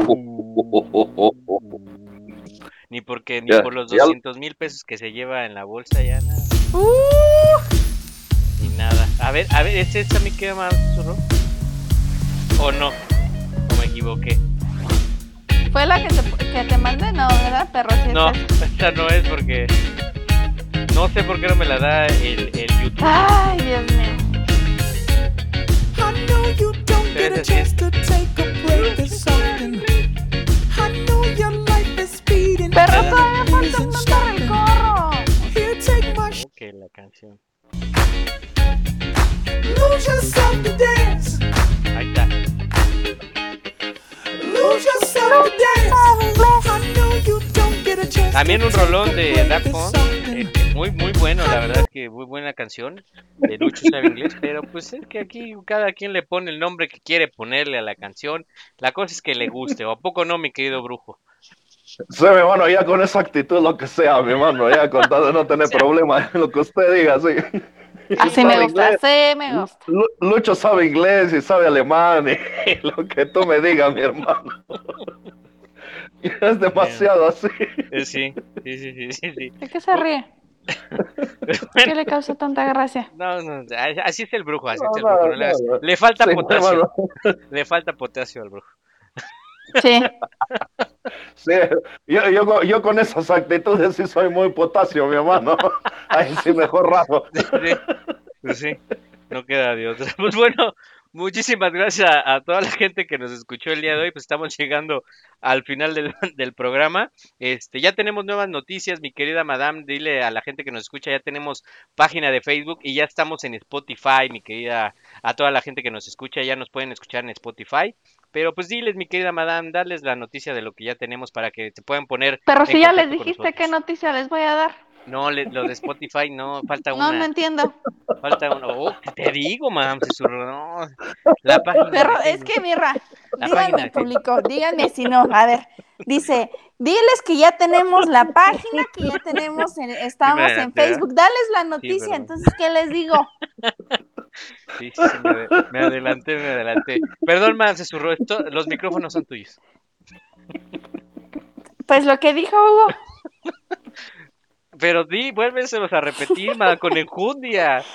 Ni por los 200,000 pesos que se lleva en la bolsa ya nada. Ni nada. A ver, ¿es esta mi queda, madame Cesurro? ¿O no? Equivoqué. Fue la que te mandé, no, ¿verdad? Pero sí, no, esta no es porque no sé por qué no me la da el YouTube. Ay, Dios mío. Pero es así. Pero todavía falta un montón del corro. Ok, la canción. Ahí está. También un rolón de Daft Punk, muy muy bueno, la verdad es que muy buena canción de Lucho sabe inglés, pero pues es que aquí cada quien le pone el nombre que quiere ponerle a la canción, la cosa es que le guste, ¿o a poco no, mi querido Brujo? Sí, mi hermano, ya con esa actitud, lo que sea, mi hermano, ya con tal de no tener Sí. problemas, lo que usted diga, sí. Él Así me sabe gusta, inglés, así me gusta. Lucho sabe inglés y sabe alemán, y lo que tú me digas, mi hermano. Es Bien. demasiado así. Sí. ¿De qué se Bu- ríe? Pero ¿Qué bueno, le causa tanta gracia? no, así es el brujo, así es No, el brujo. No le, hagas- no, no. le falta Sí, mi potasio, hermano. le falta potasio al brujo. Sí. Sí, yo con esas actitudes sí soy muy potasio, mi hermano. Ahí sí mejor rato. Sí, pues sí, no queda de otra. Pues bueno, muchísimas gracias a toda la gente que nos escuchó el día de hoy. Pues estamos llegando al final del programa. Ya tenemos nuevas noticias, mi querida Madame. Dile a la gente que nos escucha, ya tenemos página de Facebook y ya estamos en Spotify, mi querida. A toda la gente que nos escucha, ya nos pueden escuchar en Spotify. Pero pues diles, mi querida Madame, darles la noticia de lo que ya tenemos para que se puedan poner Pero en si ya les contacto con dijiste qué nosotros. noticia les voy a dar. No, lo de Spotify no, falta No, no una. entiendo. Falta uno. Oh, ¿qué te digo, Madame Susurro? No. La página Pero de es Facebook. que, mira, La página díganme, de Facebook. público, díganme si no. A ver, dice, diles que ya tenemos la página, que ya tenemos, estamos en Espérate, ¿ah? Facebook, dales la Sí, noticia, perdón. entonces, ¿qué les digo? Sí, me adelanté, me adelanté. Perdón, Madame Susurro, los micrófonos son tuyos. Pues lo que dijo Hugo, Pero vuélvenselos a repetir, Madame, con enjundia. El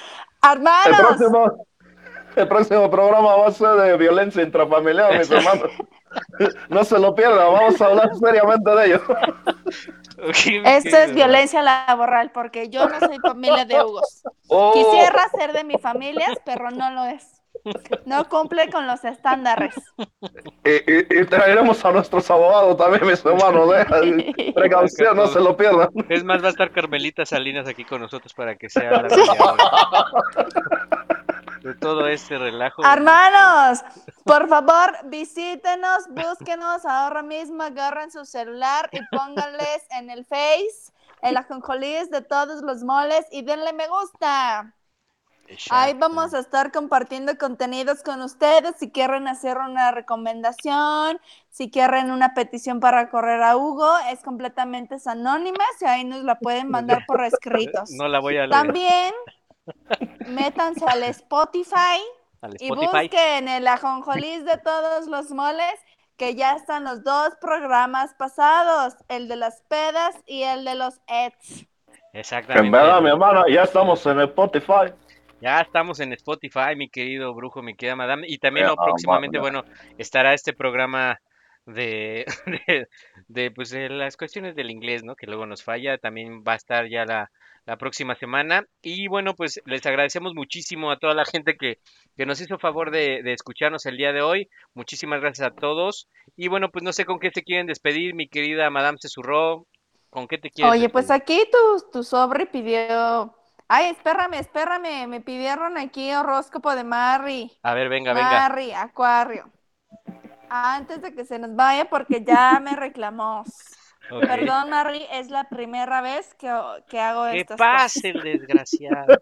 hermanos, próximo, el próximo programa va a ser de violencia intrafamiliar, mis hermanos. No se lo pierdan, vamos a hablar seriamente de ello. Ok, mi esto es querido. violencia laboral, porque yo no soy familia de Hugos. Oh, Quisiera ser de mi familia, pero no lo es. No cumple con los estándares. y traeremos a nuestros abogados también, mis hermanos. Acá Precaución, no se lo pierdan. Es más, va a estar Carmelita Salinas aquí con nosotros para que sea la mediadora de todo este relajo. Hermanos, por favor, visítenos, búsquenos ahora mismo, agarren su celular y pónganles en el Face, en las concolis de todos los moles y denle me gusta. Ahí Exacto. vamos a estar compartiendo contenidos con ustedes. Si quieren hacer una recomendación, si quieren una petición para correr a Hugo, es completamente anónima y ahí nos la pueden mandar por escritos. No la voy a leer. También métanse al Spotify Al y Spotify. busquen el ajonjolís de todos los moles, que ya están los dos programas pasados, el de las pedas y el de los ets. En Exactamente. verdad, mi hermana, ya estamos en Spotify. Ya estamos en Spotify, mi querido brujo, mi querida madame. Y también próximamente, Hermana. bueno, estará este programa de, pues, de las cuestiones del inglés, ¿no? Que luego nos falla. También va a estar ya la próxima semana. Y bueno, pues les agradecemos muchísimo a toda la gente que nos hizo favor de escucharnos el día de hoy. Muchísimas gracias a todos. Y bueno, pues no sé con qué te quieren despedir, mi querida Madame Cesurró. ¿Con qué te quieres Oye, pues despedir? aquí tu sobre pidió. Ay, espérame. Me pidieron aquí horóscopo de Marry. A ver, venga, venga. Marry, Acuario. Antes de que se nos vaya, porque ya me reclamó. Ok. Perdón, Marry, es la primera vez que hago ¿Qué estas pasa, cosas. el desgraciado?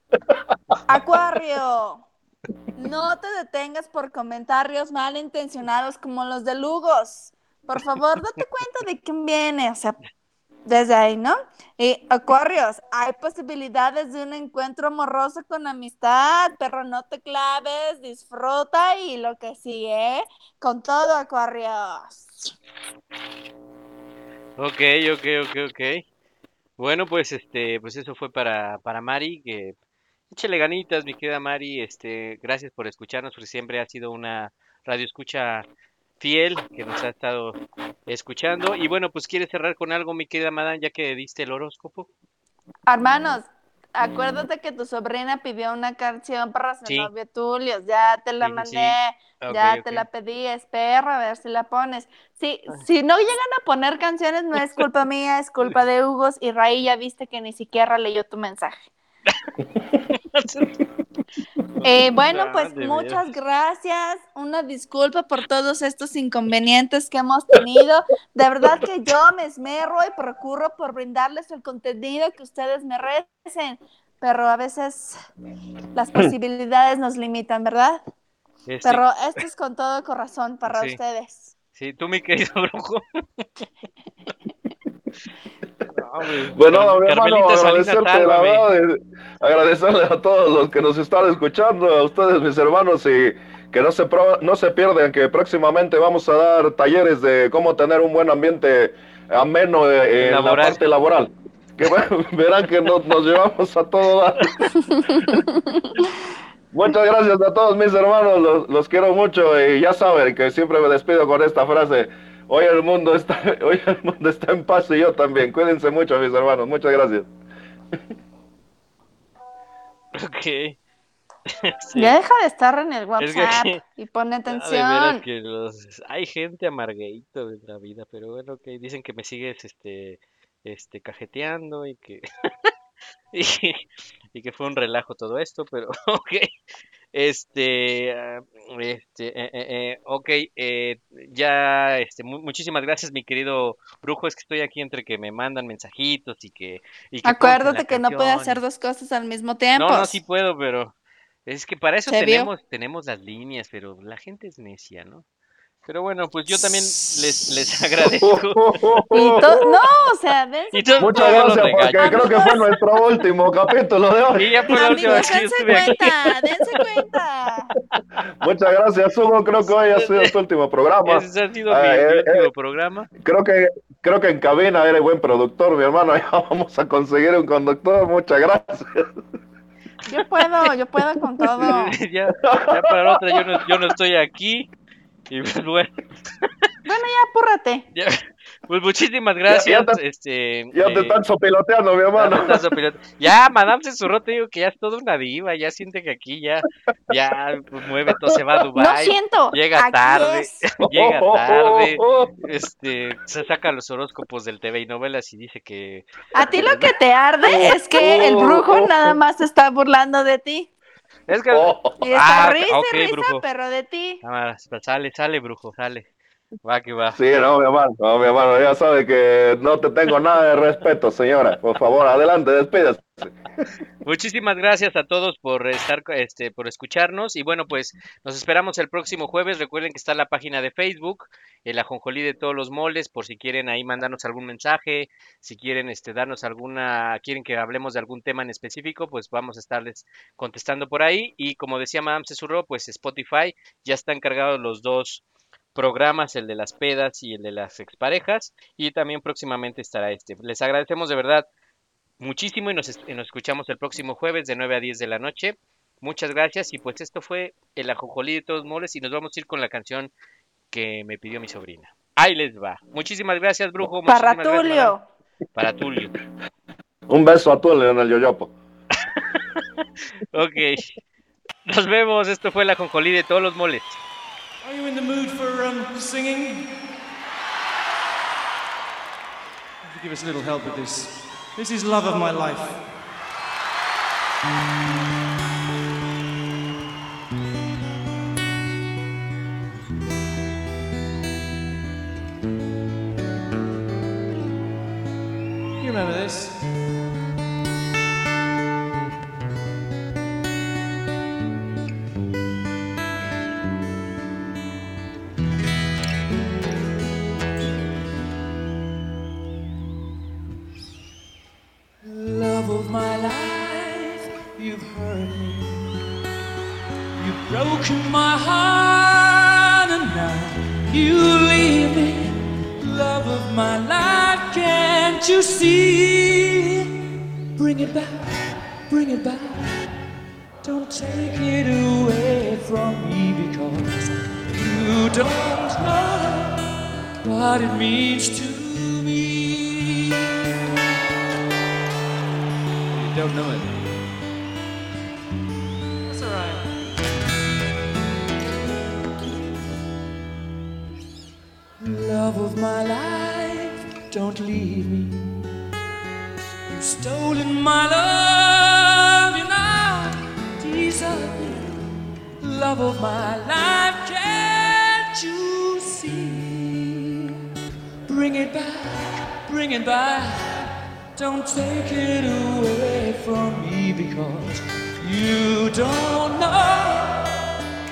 Acuario, no te detengas por comentarios malintencionados como los de Lugos. Por favor, date cuenta de quién viene, o sea, desde ahí, ¿no? Y Acuarios, hay posibilidades de un encuentro amoroso con amistad, pero no te claves, disfruta y lo que sigue, con todo, Acuarios. Ok, ok. Bueno, pues pues eso fue para Mari, que échale ganitas, mi querida Mari, gracias por escucharnos, porque siempre ha sido una radio escucha fiel que nos ha estado escuchando. Y bueno, pues ¿quieres cerrar con algo, mi querida Madame, ya que diste el horóscopo? Hermanos, acuérdate que tu sobrina pidió una canción para su Sí, novio Tulio. Ya te la sí. mandé, Ok, ya te ok. la pedí. Espera a ver si la pones. Sí, si no llegan a poner canciones, no es culpa mía, es culpa de Hugos. Y Raí, ya viste que ni siquiera leyó tu mensaje. Bueno, Ah, pues de muchas veras. gracias. Una disculpa por todos estos inconvenientes que hemos tenido. De verdad que yo me esmero y procuro por brindarles el contenido que ustedes merecen, pero a veces las posibilidades nos limitan, ¿verdad? Este, Pero esto es con todo corazón para Sí, ustedes. sí, tú, mi querido brujo. Bueno, a ver, hermano, agradecerle a todos los que nos están escuchando, a ustedes, mis hermanos, y que no se pierdan que próximamente vamos a dar talleres de cómo tener un buen ambiente ameno en la parte laboral. Que bueno, verán que nos llevamos a todo dar. Muchas gracias a todos mis hermanos, los quiero mucho, y ya saben que siempre me despido con esta frase: hoy el mundo está en paz y yo también. Cuídense mucho, mis hermanos. Muchas gracias. Okay. Sí. Ya deja de estar en el WhatsApp y pone atención. Ver, que hay gente amargueíta de la vida, pero bueno, que dicen que me sigues cajeteando y que y que fue un relajo todo esto, pero okay. Muchísimas gracias, mi querido Brujo. Es que estoy aquí entre que me mandan mensajitos y que acuérdate que no puede hacer dos cosas al mismo tiempo. No, sí puedo, pero es que para eso tenemos las líneas, pero la gente es necia, ¿no? Pero bueno, pues yo también les agradezco. No, o sea, muchas gracias, porque creo que fue nuestro último capítulo de hoy. Y ya por amigos, dense cuenta. Muchas gracias, Hugo. Creo que hoy ha sido tu último programa. Ese ha sido mi último programa. Creo que en cabina eres buen productor, mi hermano. Ya vamos a conseguir un conductor. Muchas gracias. Yo puedo con todo. Ya para la otra, yo no estoy aquí. Y bueno, ya apúrrate. Ya, pues muchísimas gracias. Ya te están sopiloteando, mi hermano. Ya, Madame Sazerac, te digo que ya es toda una diva. Ya siente que aquí ya pues, mueve todo, se va a Dubái. No siento. Llega tarde. Se saca los horóscopos del TV y novelas y dice que. A ti lo que te arde es que el brujo nada más se está burlando de ti. Es que... Y está risa, brujo. Perro de ti. Ah, sale, brujo, sale. Va que va. Sí, no, mi hermano, ya sabe que no te tengo nada de respeto, señora. Por favor, adelante, despídase. Muchísimas gracias a todos por estar, por escucharnos. Y bueno, pues nos esperamos el próximo jueves. Recuerden que está la página de Facebook, el Ajonjolí de Todos los Moles, por si quieren ahí mandarnos algún mensaje, si quieren darnos quieren que hablemos de algún tema en específico, pues vamos a estarles contestando por ahí. Y como decía Madame Sazerac, pues Spotify ya están cargados los dos programas, el de las pedas y el de las exparejas, y también próximamente estará este. Les agradecemos de verdad muchísimo y nos escuchamos el próximo jueves de 9 a 10 de la noche. Muchas gracias, y pues esto fue el Ajonjolí de Todos Moles, y nos vamos a ir con la canción que me pidió mi sobrina. Ahí les va. Muchísimas gracias, brujo. Para Tulio. Para Tulio. Un beso a Tulio en el yoyopo. Ok. Nos vemos. Esto fue el Ajonjolí de Todos los Moles. Are you in the mood for singing? Give us a little help with this. This is Love of My Life. Remember this? Love of my life, you've hurt me. You've broken my heart, and now you leave me. Love of my life, can't you see? Bring it back, don't take it away from me, because you don't know what it means to me. You don't know it. That's all right. Love of my life, don't leave me. You've stolen my love, you now deserve me. Love of my life, can't you see? Bring it back, don't take it away from me, because you don't know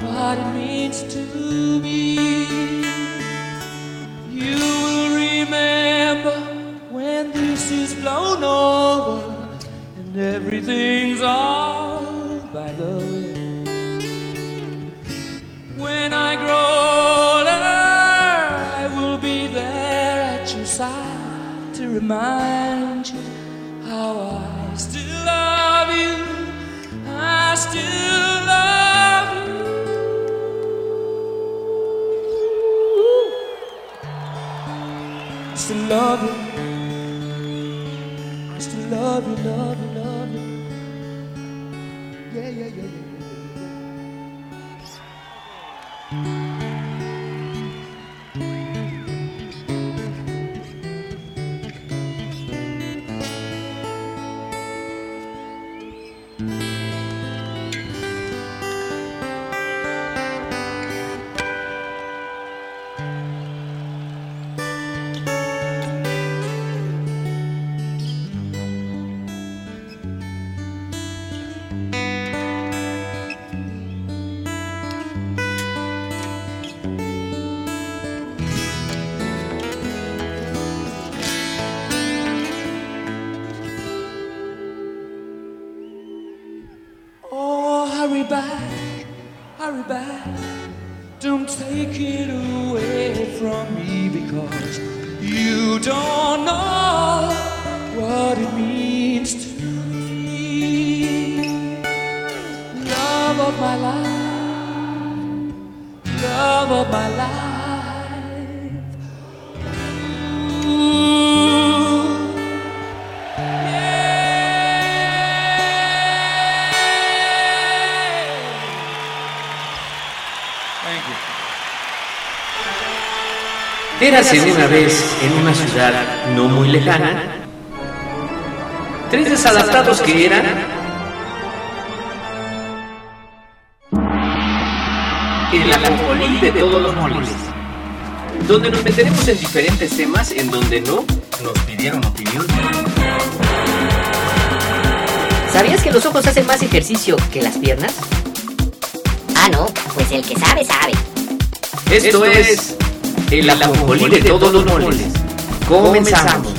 what it means to me. You will remember when Everything's all by the way. When I grow older, I will be there at your side to remind you how I still love you. I still love you. I still love you. I still love you, love you. Yeah, yeah, yeah, Érase una vez, en una ciudad no muy lejana, tres desadaptados que eran el ajonjolí de todos los moles, donde nos meteremos en diferentes temas en donde no nos pidieron opinión. ¿Sabías que los ojos hacen más ejercicio que las piernas? Ah, no, pues el que sabe, sabe. Esto es... el ajonjolí de todos los moles. Comenzamos.